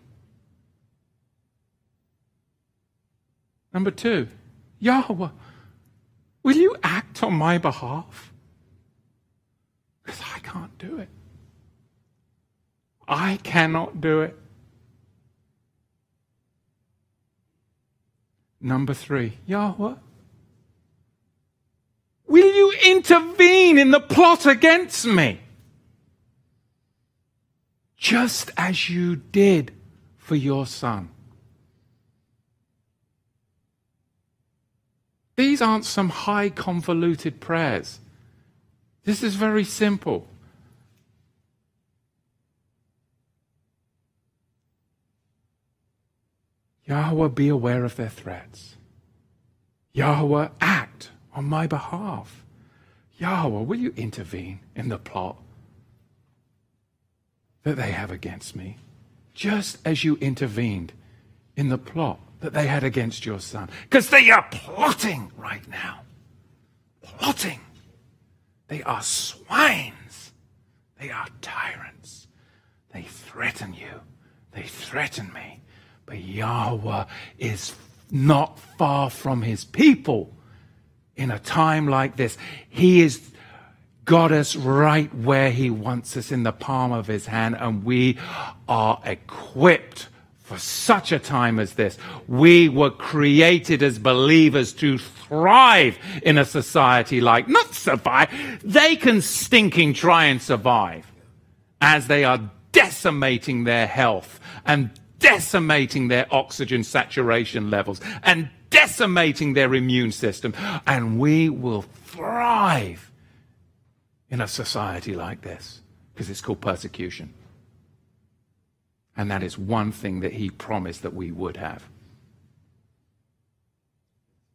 Number two, Yahuwah, will you act on my behalf? Because I can't do it. I cannot do it. Number three, Yahuwah, will you intervene in the plot against me? Just as you did for your son. These aren't some high convoluted prayers. This is very simple. Yahuwah, be aware of their threats. Yahuwah, act on my behalf. Yahuwah, will you intervene in the plot that they have against me, just as you intervened in the plot that they had against your son? Because they are plotting right now. Plotting. They are swines. They are tyrants. They threaten you. They threaten me. But Yahuwah is not far from his people in a time like this. He is got us right where he wants us, in the palm of his hand, and we are equipped for such a time as this. We were created as believers to thrive in a society like, not survive. They can stinking try and survive as they are decimating their health and decimating their oxygen saturation levels and decimating their immune system. And we will thrive in a society like this, because it's called persecution. And that is one thing that he promised that we would have.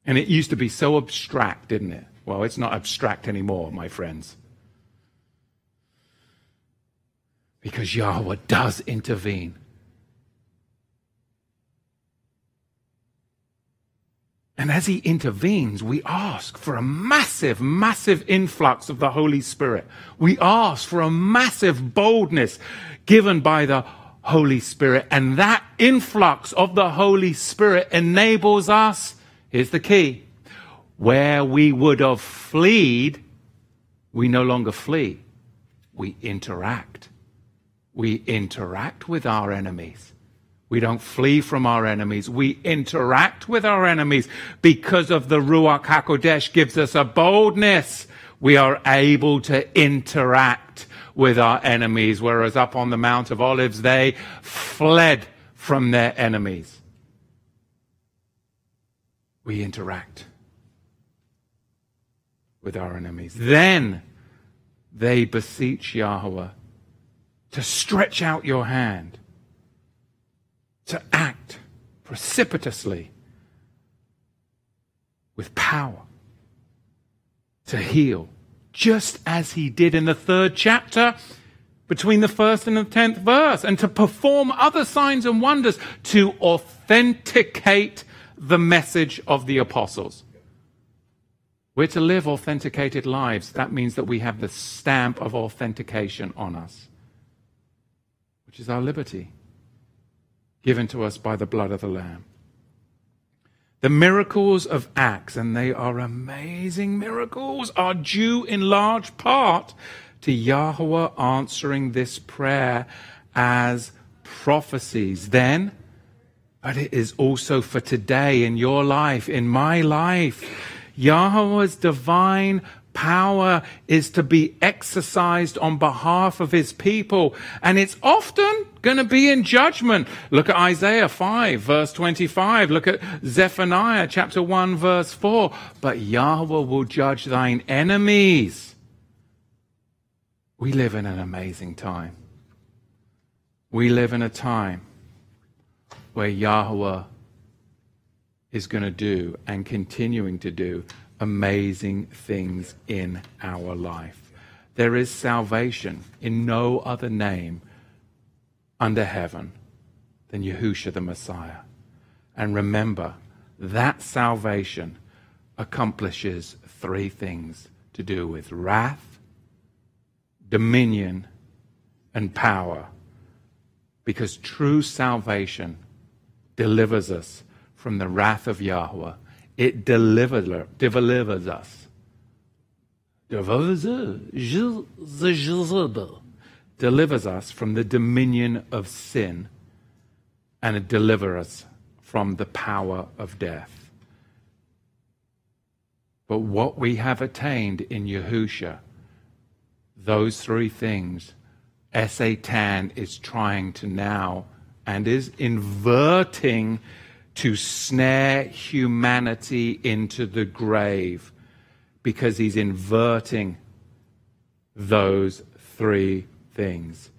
And it used to be so abstract, didn't it? Well, it's not abstract anymore, my friends. Because Yahuwah does intervene. And as he intervenes, we ask for a massive, massive influx of the Holy Spirit. We ask for a massive boldness given by the Holy Spirit, and that influx of the Holy Spirit enables us, here's the key, where we would have fled, we no longer flee. We interact. We interact with our enemies. We don't flee from our enemies. We interact with our enemies because of the Ruach HaKodesh gives us a boldness. We are able to interact with our enemies, whereas up on the Mount of Olives, they fled from their enemies. We interact with our enemies. Then they beseech Yahuwah to stretch out your hand, to act precipitously with power, to heal, just as he did in the third chapter, between the first and the tenth verse, and to perform other signs and wonders to authenticate the message of the apostles. We're to live authenticated lives. That means that we have the stamp of authentication on us, which is our liberty, given to us by the blood of the Lamb. The miracles of Acts, and they are amazing miracles, are due in large part to Yahuwah answering this prayer as prophecies then, but it is also for today in your life, in my life. Yahuwah's divine power is to be exercised on behalf of his people, and it's often going to be in judgment. Look at Isaiah five verse twenty-five. Look at Zephaniah chapter one verse four. But Yahuwah will judge thine enemies. We live in an amazing time. We live in a time where Yahuwah is going to do and continuing to do amazing things in our life. There is salvation in no other name under heaven than Yahushua the Messiah. And remember, that salvation accomplishes three things to do with wrath, dominion, and power. Because true salvation delivers us from the wrath of Yahuwah. It delivers, delivers us. Delivers us. delivers us from the dominion of sin, and it delivers us from the power of death. But what we have attained in Yahusha, those three things, S A Tan is trying to now, and is inverting to snare humanity into the grave, because he's inverting those three things.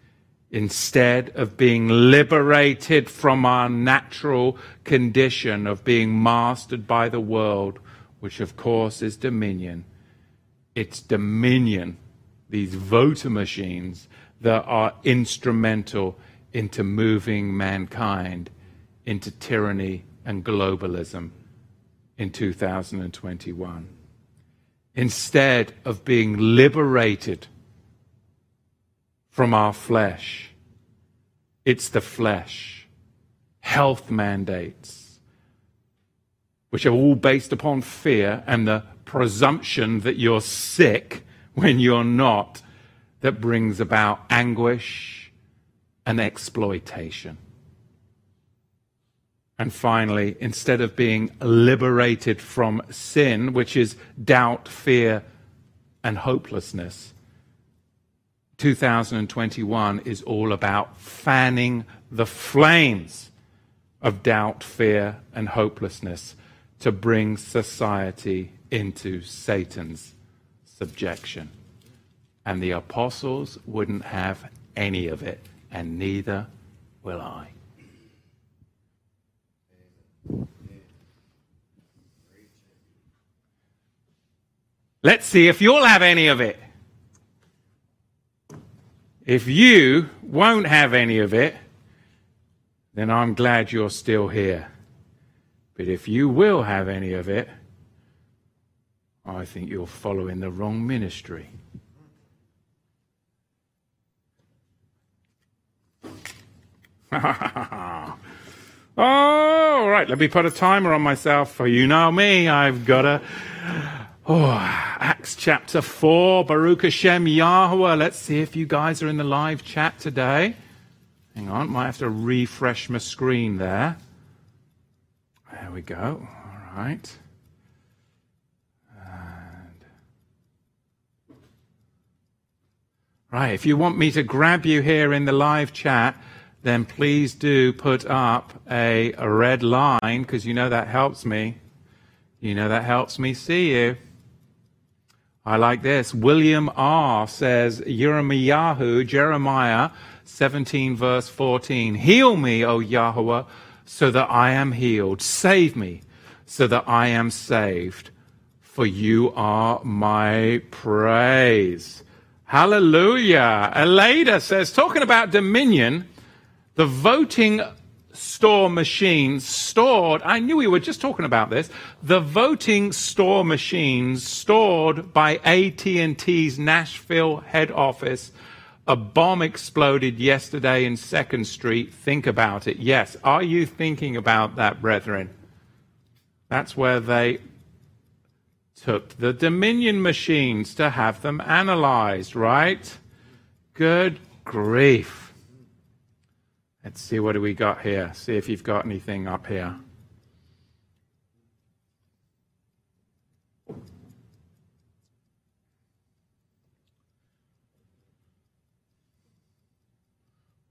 Instead of being liberated from our natural condition of being mastered by the world, which of course is dominion, it's dominion, these voter machines, that are instrumental into moving mankind into tyranny and globalism in two thousand twenty-one. Instead of being liberated from our flesh, it's the flesh, health mandates, which are all based upon fear and the presumption that you're sick when you're not, that brings about anguish and exploitation. And finally, instead of being liberated from sin, which is doubt, fear, and hopelessness, two thousand twenty-one is all about fanning the flames of doubt, fear, and hopelessness to bring society into Satan's subjection. And the apostles wouldn't have any of it, and neither will I. Let's see if you'll have any of it. If you won't have any of it, then I'm glad you're still here. But if you will have any of it, I think you're following the wrong ministry. All right, let me put a timer on myself, for you know me, I've got a... Oh, Acts chapter four, Baruch Hashem Yahuwah. Let's see if you guys are in the live chat today. Hang on, might have to refresh my screen there. There we go, all right. And... Right, if you want me to grab you here in the live chat, then please do put up a, a red line, because you know that helps me. You know that helps me see you. I like this. William R. says, Yirmiyahu, Jeremiah seventeen, verse fourteen. Heal me, O Yahuwah, so that I am healed. Save me, so that I am saved. For you are my praise. Hallelujah. Elada says, talking about dominion, the voting store machines stored, I knew we were just talking about this, the voting store machines stored by A T and T's Nashville head office. A bomb exploded yesterday in second street. Think about it. Yes, are you thinking about that, brethren? That's where they took the Dominion machines to have them analyzed, right? Good grief. Let's see, what do we got here? See if you've got anything up here.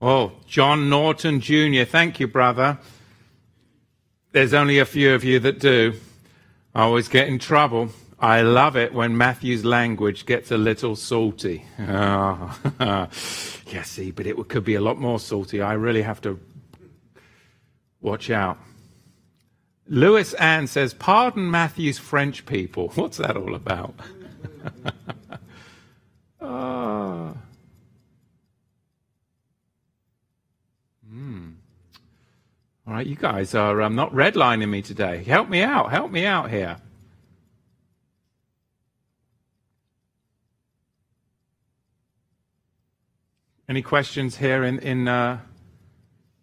Oh, John Norton Junior Thank you, brother. There's only a few of you that do. I always get in trouble. I love it when Matthew's language gets a little salty. Oh. Yeah, see, but it could be a lot more salty. I really have to watch out. Lewis Ann says, pardon Matthew's French people. What's that all about? Oh. Mm. All right, you guys are um, not redlining me today. Help me out. Help me out here. Any questions here in in uh,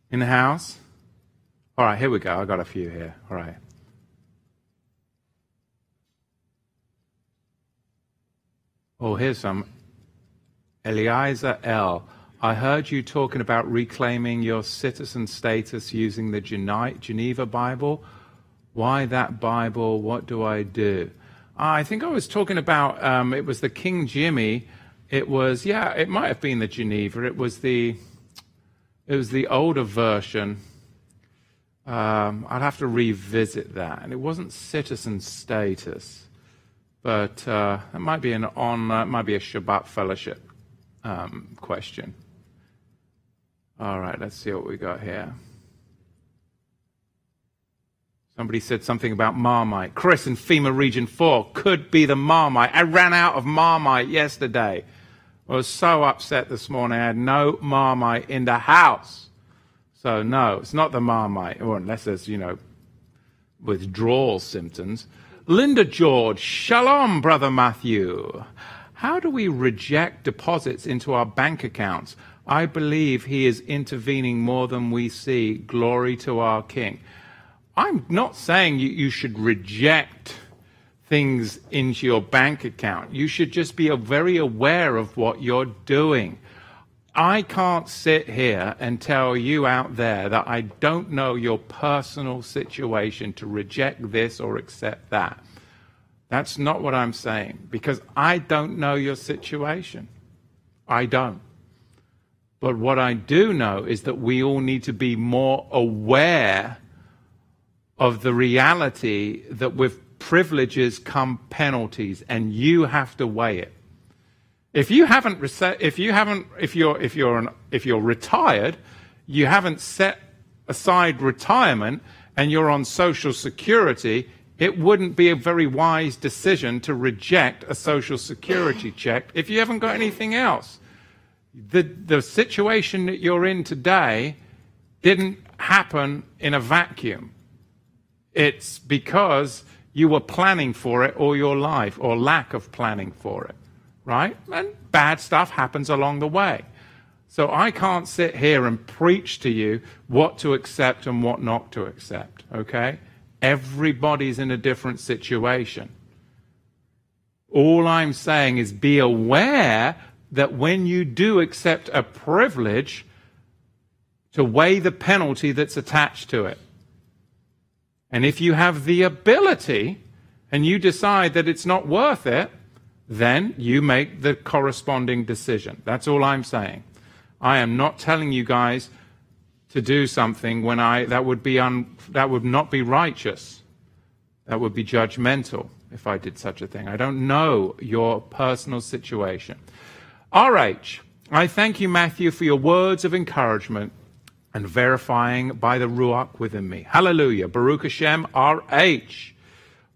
in the house? All right, here we go. I got a few here. All right. Oh, here's some. Eliezer L. I heard you talking about reclaiming your citizen status using the Geneva Bible. Why that Bible? What do I do? I think I was talking about um, it was the King Jimmy. It was, yeah, it might have been the Geneva. It was the, it was the older version. Um, I'd have to revisit that. And it wasn't citizen status, but uh, it might be an on, uh, it might be a Shabbat fellowship um, question. All right, let's see what we got here. Somebody said something about Marmite. Chris in FEMA Region four could be the Marmite. I ran out of Marmite yesterday. I was so upset this morning. I had no Marmite in the house. So no, it's not the Marmite, or unless there's, you know, withdrawal symptoms. Linda George, shalom, Brother Matthew. How do we reject deposits into our bank accounts? I believe he is intervening more than we see. Glory to our King. I'm not saying you, you should reject things into your bank account. You should just be very aware of what you're doing. I can't sit here and tell you out there that I don't know your personal situation to reject this or accept that. That's not what I'm saying, because I don't know your situation. I don't. But what I do know is that we all need to be more aware of the reality that with privileges come penalties, and you have to weigh it. If you haven't, if you haven't, if you're, if you're, an, if you're retired, you haven't set aside retirement, and you're on Social Security, it wouldn't be a very wise decision to reject a Social Security check if you haven't got anything else. The the situation that you're in today didn't happen in a vacuum. It's because you were planning for it all your life, or lack of planning for it, right? And bad stuff happens along the way. So I can't sit here and preach to you what to accept and what not to accept, okay? Everybody's in a different situation. All I'm saying is be aware that when you do accept a privilege, to weigh the penalty that's attached to it. And if you have the ability and you decide that it's not worth it, then you make the corresponding decision. That's all I'm saying. I am not telling you guys to do something when I that would be un, that would not be righteous. That would be judgmental if I did such a thing. I don't know your personal situation. R H, I thank you, Matthew, for your words of encouragement and verifying by the Ruach within me. Hallelujah. Baruch Hashem, R H.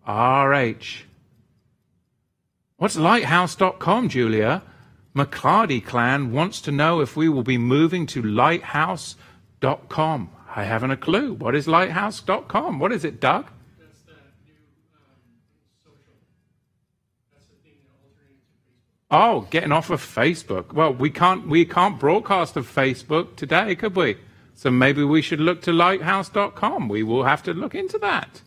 R H. What's Lighthouse dot com, Julia? McClarty clan wants to know if we will be moving to Lighthouse dot com. I haven't a clue. What is Lighthouse dot com? What is it, Doug? That's that new um, social. That's the thing that alternates to Facebook. Oh, getting off of Facebook. Well, we can't, we can't broadcast of Facebook today, could we? So maybe we should look to Lighthouse dot com. We will have to look into that.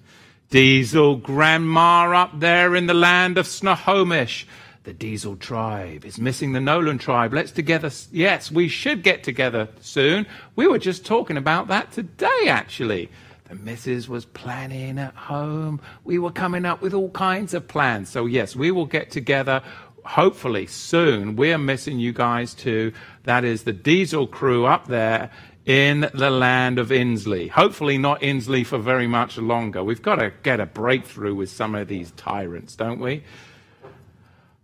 Diesel Grandma up there in the land of Snohomish. The Diesel tribe is missing the Nolan tribe. Let's together. Yes, we should get together soon. We were just talking about that today, actually. The missus was planning at home. We were coming up with all kinds of plans. So, yes, we will get together hopefully soon. We're missing you guys too. That is the Diesel crew up there in the land of Inslee. Hopefully not Inslee for very much longer. We've got to get a breakthrough with some of these tyrants, don't we?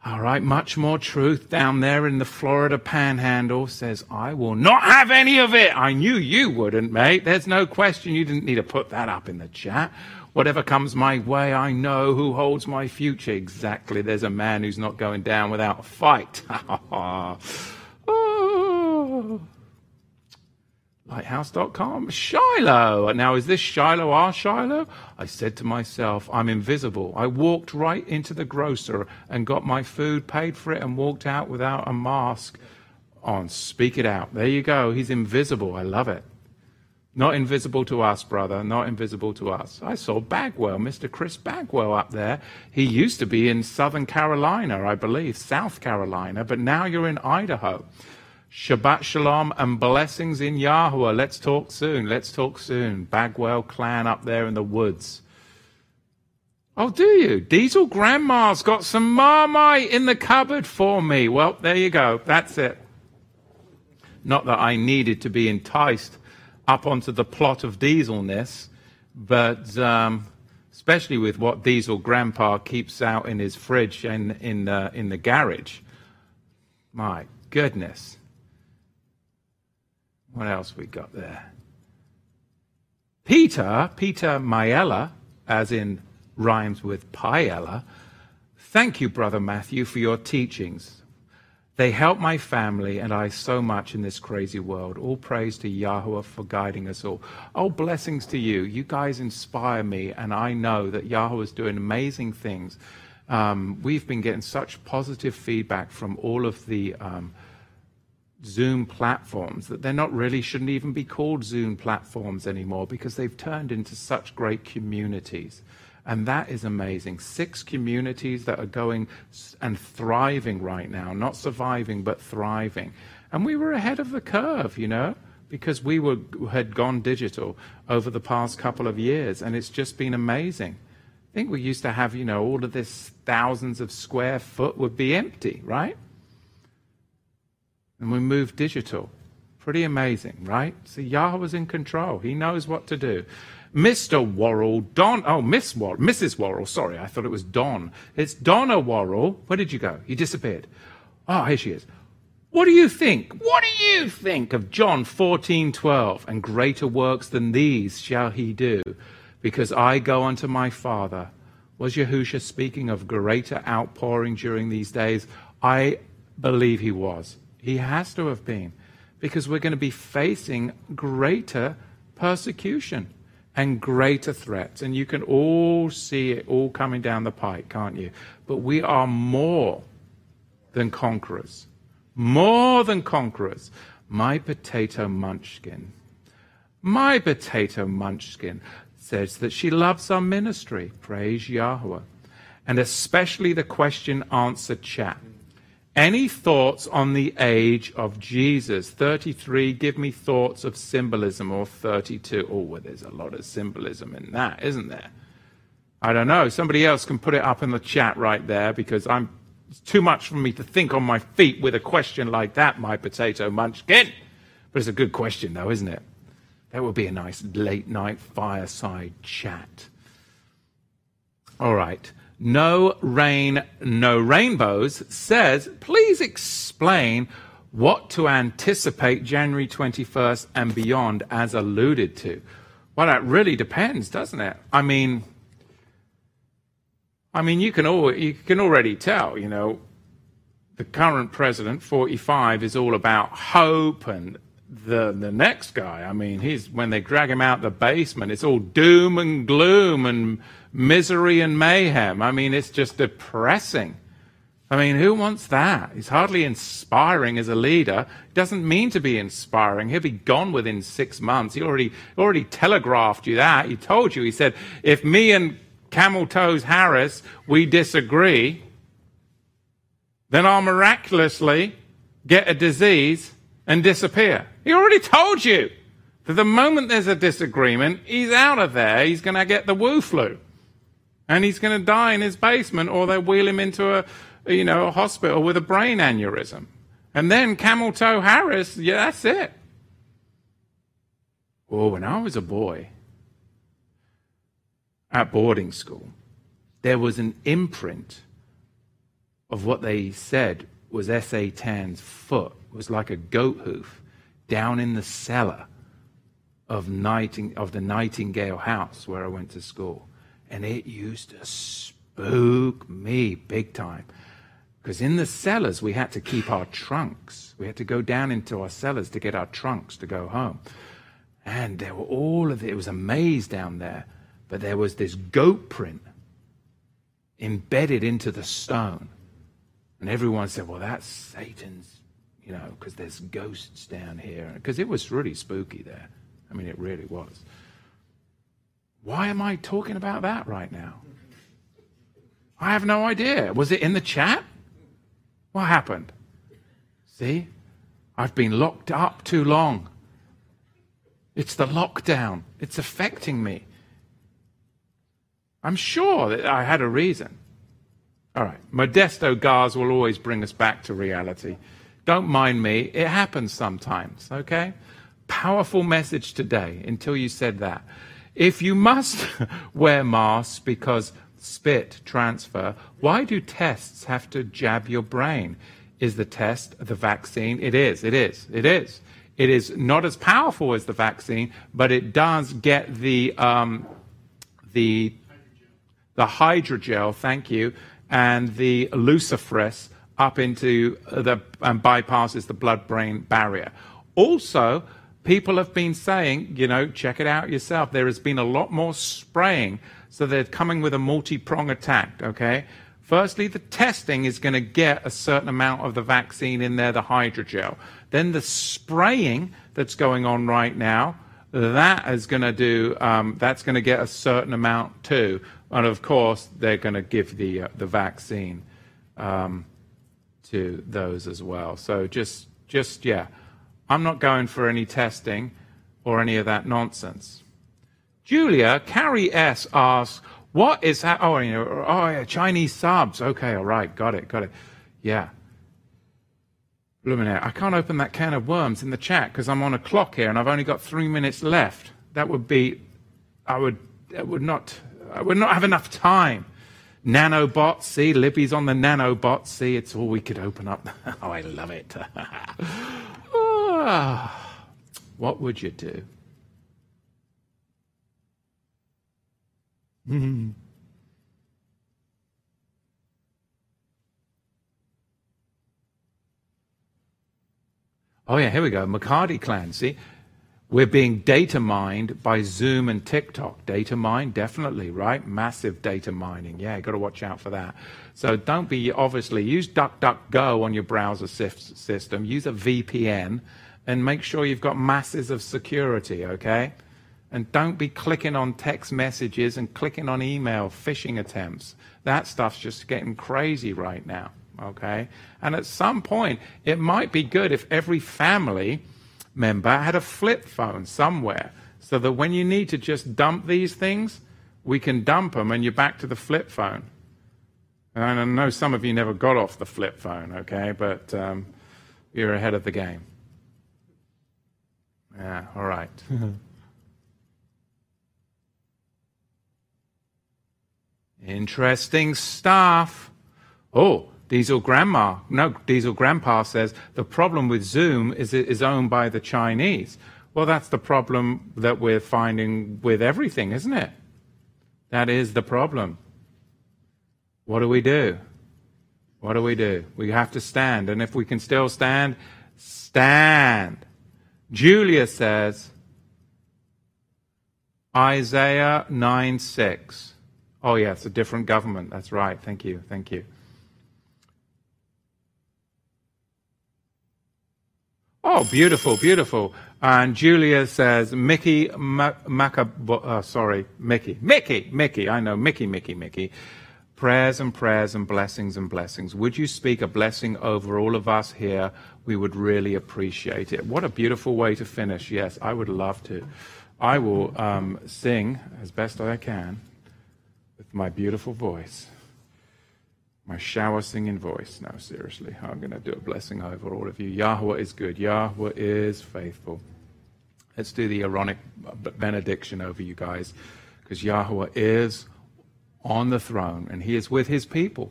All right, much more truth down there in the Florida panhandle says, I will not have any of it. I knew you wouldn't, mate. There's no question. You didn't need to put that up in the chat. Whatever comes my way, I know who holds my future. Exactly. There's a man who's not going down without a fight. Oh. Lighthouse dot com. Shiloh. Now, is this Shiloh our Shiloh? I said to myself, I'm invisible. I walked right into the grocer and got my food, paid for it, and walked out without a mask on. Speak it out. There you go. He's invisible. I love it. Not invisible to us, brother. Not invisible to us. I saw Bagwell, Mister Chris Bagwell up there. He used to be in Southern Carolina, I believe, South Carolina, but now you're in Idaho. Shabbat shalom and blessings in Yahuwah. Let's talk soon. Let's talk soon. Bagwell clan up there in the woods. Oh, do you? Diesel Grandma's got some Marmite in the cupboard for me. Well, there you go. That's it. Not that I needed to be enticed up onto the plot of Dieselness, but um, especially with what Diesel Grandpa keeps out in his fridge and in the, in the garage. My goodness. What else we got there? Peter, Peter Maiella, as in rhymes with Paella. Thank you, Brother Matthew, for your teachings. They help my family and I so much in this crazy world. All praise to Yahuwah for guiding us all. Oh, blessings to you. You guys inspire me, and I know that Yahuwah is doing amazing things. Um, we've been getting such positive feedback from all of the um, Zoom platforms that they're not really shouldn't even be called Zoom platforms anymore, because they've turned into such great communities. And that is amazing. Six communities that are going and thriving right now, not surviving, but thriving. And we were ahead of the curve, you know, because we were, had gone digital over the past couple of years, and it's just been amazing. I think we used to have, you know, all of this thousands of square foot would be empty, right? And we moved digital. Pretty amazing, right? So Yahuwah's in control. He knows what to do. Mister Worrell, Don, oh, Miss Worrell, Missus Worrell, sorry, I thought it was Don. It's Donna Worrell. Where did you go? You disappeared. Oh, here she is. What do you think? What do you think of John fourteen twelve? And greater works than these shall he do, because I go unto my Father. Was Yahusha speaking of greater outpouring during these days? I believe he was. He has to have been, because we're going to be facing greater persecution and greater threats. And you can all see it all coming down the pike, can't you? But we are more than conquerors. More than conquerors. My potato munchkin. My potato munchkin says that she loves our ministry. Praise Yahuwah. And especially the question answer chat. Any thoughts on the age of Jesus? thirty-three, give me thoughts of symbolism, or thirty-two. Oh, well, there's a lot of symbolism in that, isn't there? I don't know. Somebody else can put it up in the chat right there, because I'm, it's too much for me to think on my feet with a question like that, my potato munchkin. But it's a good question, though, isn't it? That would be a nice late-night fireside chat. All right. No Rain, No Rainbows says, please explain what to anticipate January twenty-first and beyond as alluded to. Well, that really depends, doesn't it? I mean, I mean, you can all, you can already tell, you know, the current president, forty-five, is all about hope, and the the next guy, I mean, he's, when they drag him out the basement, it's all doom and gloom and misery and mayhem. I mean, it's just depressing. I mean, who wants that? He's hardly inspiring as a leader. He doesn't mean to be inspiring. He'll be gone within six months. He already already telegraphed you that. He told you. He said, if me and Camel Toes Harris, we disagree, then I'll miraculously get a disease and disappear. He already told you that the moment there's a disagreement, he's out of there. He's going to get the woo flu. And he's going to die in his basement, or they'll wheel him into a, you know, a hospital with a brain aneurysm. And then Camel Toe Harris, yeah, that's it. Well, when I was a boy at boarding school, there was an imprint of what they said was S A. Tan's foot. It was like a goat hoof down in the cellar of, Nighting of the Nightingale House where I went to school. And it used to spook me big time. Because in the cellars, we had to keep our trunks. We had to go down into our cellars to get our trunks to go home. And there were all of it. It was a maze down there. But there was this goat print embedded into the stone. And everyone said, well, that's Satan's, you know, because there's ghosts down here. Because it was really spooky there. I mean, it really was. Why am I talking about that right now? I have no idea. Was it in the chat? What happened? See? I've been locked up too long. It's the lockdown. It's affecting me. I'm sure that I had a reason. All right. Modesto Gars will always bring us back to reality. Don't mind me. It happens sometimes, okay? Powerful message today until you said that. If you must wear masks because spit transfer, why do tests have to jab your brain? Is the test the vaccine? It is, it is, it is. It is not as powerful as the vaccine, but it does get the um, the the hydrogel, thank you, and the luciferase up into the and bypasses the blood-brain barrier. Also, people have been saying, you know, check it out yourself. There has been a lot more spraying, so they're coming with a multi-prong attack, okay? Firstly, the testing is going to get a certain amount of the vaccine in there, the hydrogel. Then the spraying that's going on right now, that is going to do, um, that's going to get a certain amount too. And of course, they're going to give the uh, the vaccine um, to those as well. So just, just yeah, I'm not going for any testing or any of that nonsense. Julia, Carrie S asks, what is that? Oh, you know, oh, yeah, Chinese subs. Okay, all right, got it, got it. Yeah. Luminaire, I can't open that can of worms in the chat because I'm on a clock here and I've only got three minutes left. That would be, I would, it would not, I would not have enough time. Nanobot, see, Libby's on the nanobot. See, it's all we could open up. Oh, I love it. Oh, what would you do? Mm-hmm. Oh, yeah, here we go. McCarty clan, see? We're being data mined by Zoom and TikTok. Data mined, definitely, right? Massive data mining. Yeah, got to watch out for that. So don't be, obviously, use DuckDuckGo on your browser system. Use a V P N and make sure you've got masses of security, okay? And don't be clicking on text messages and clicking on email phishing attempts. That stuff's just getting crazy right now, okay? And at some point, it might be good if every family member had a flip phone somewhere so that when you need to just dump these things, we can dump them and you're back to the flip phone. And I know some of you never got off the flip phone, okay? But um, you're ahead of the game. Yeah, all right. Interesting stuff. Oh, Diesel Grandma. No, Diesel Grandpa says the problem with Zoom is it is owned by the Chinese. Well, that's the problem that we're finding with everything, isn't it? That is the problem. What do we do? What do we do? We have to stand. And if we can still stand, stand. Julia says, Isaiah nine six. Oh, yeah, it's a different government. That's right. Thank you. Thank you. Oh, beautiful, beautiful. And Julia says, Mickey Macaboy, uh, sorry, Mickey, Mickey, Mickey. I know, Mickey, Mickey, Mickey. Prayers and prayers and blessings and blessings. Would you speak a blessing over all of us here? We would really appreciate it. What a beautiful way to finish. Yes, I would love to. I will um, sing as best I can. With my beautiful voice, my shower singing voice. No, seriously, I'm going to do a blessing over all of you. Yahuwah is good. Yahuwah is faithful. Let's do the Aaronic benediction over you guys, because Yahuwah is on the throne, and he is with his people,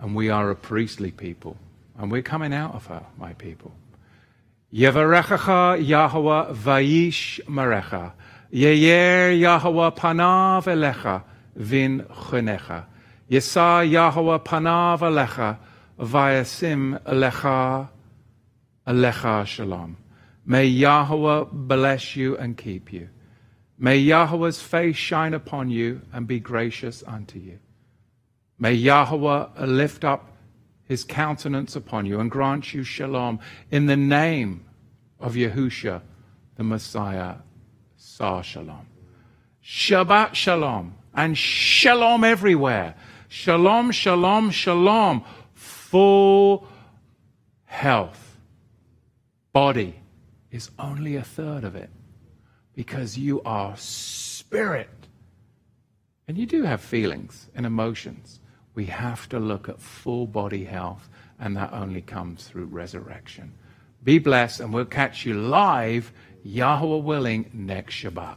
and we are a priestly people, and we're coming out of her, my people. Yevarechacha Yahuwah vayish marecha. Yeyer Yahuwah panav elecha. Vin chonecha. Yesa Yahuwah panav alecha, vayasim alecha, alecha shalom. May Yahuwah bless you and keep you. May Yahuwah's face shine upon you and be gracious unto you. May Yahuwah lift up his countenance upon you and grant you shalom in the name of Yahusha, the Messiah, Sa shalom. Shabbat shalom. And shalom everywhere. Shalom, shalom, shalom. Full health. Body is only a third of it. Because you are spirit. And you do have feelings and emotions. We have to look at full body health. And that only comes through resurrection. Be blessed, and we'll catch you live, Yahuwah willing, next Shabbat.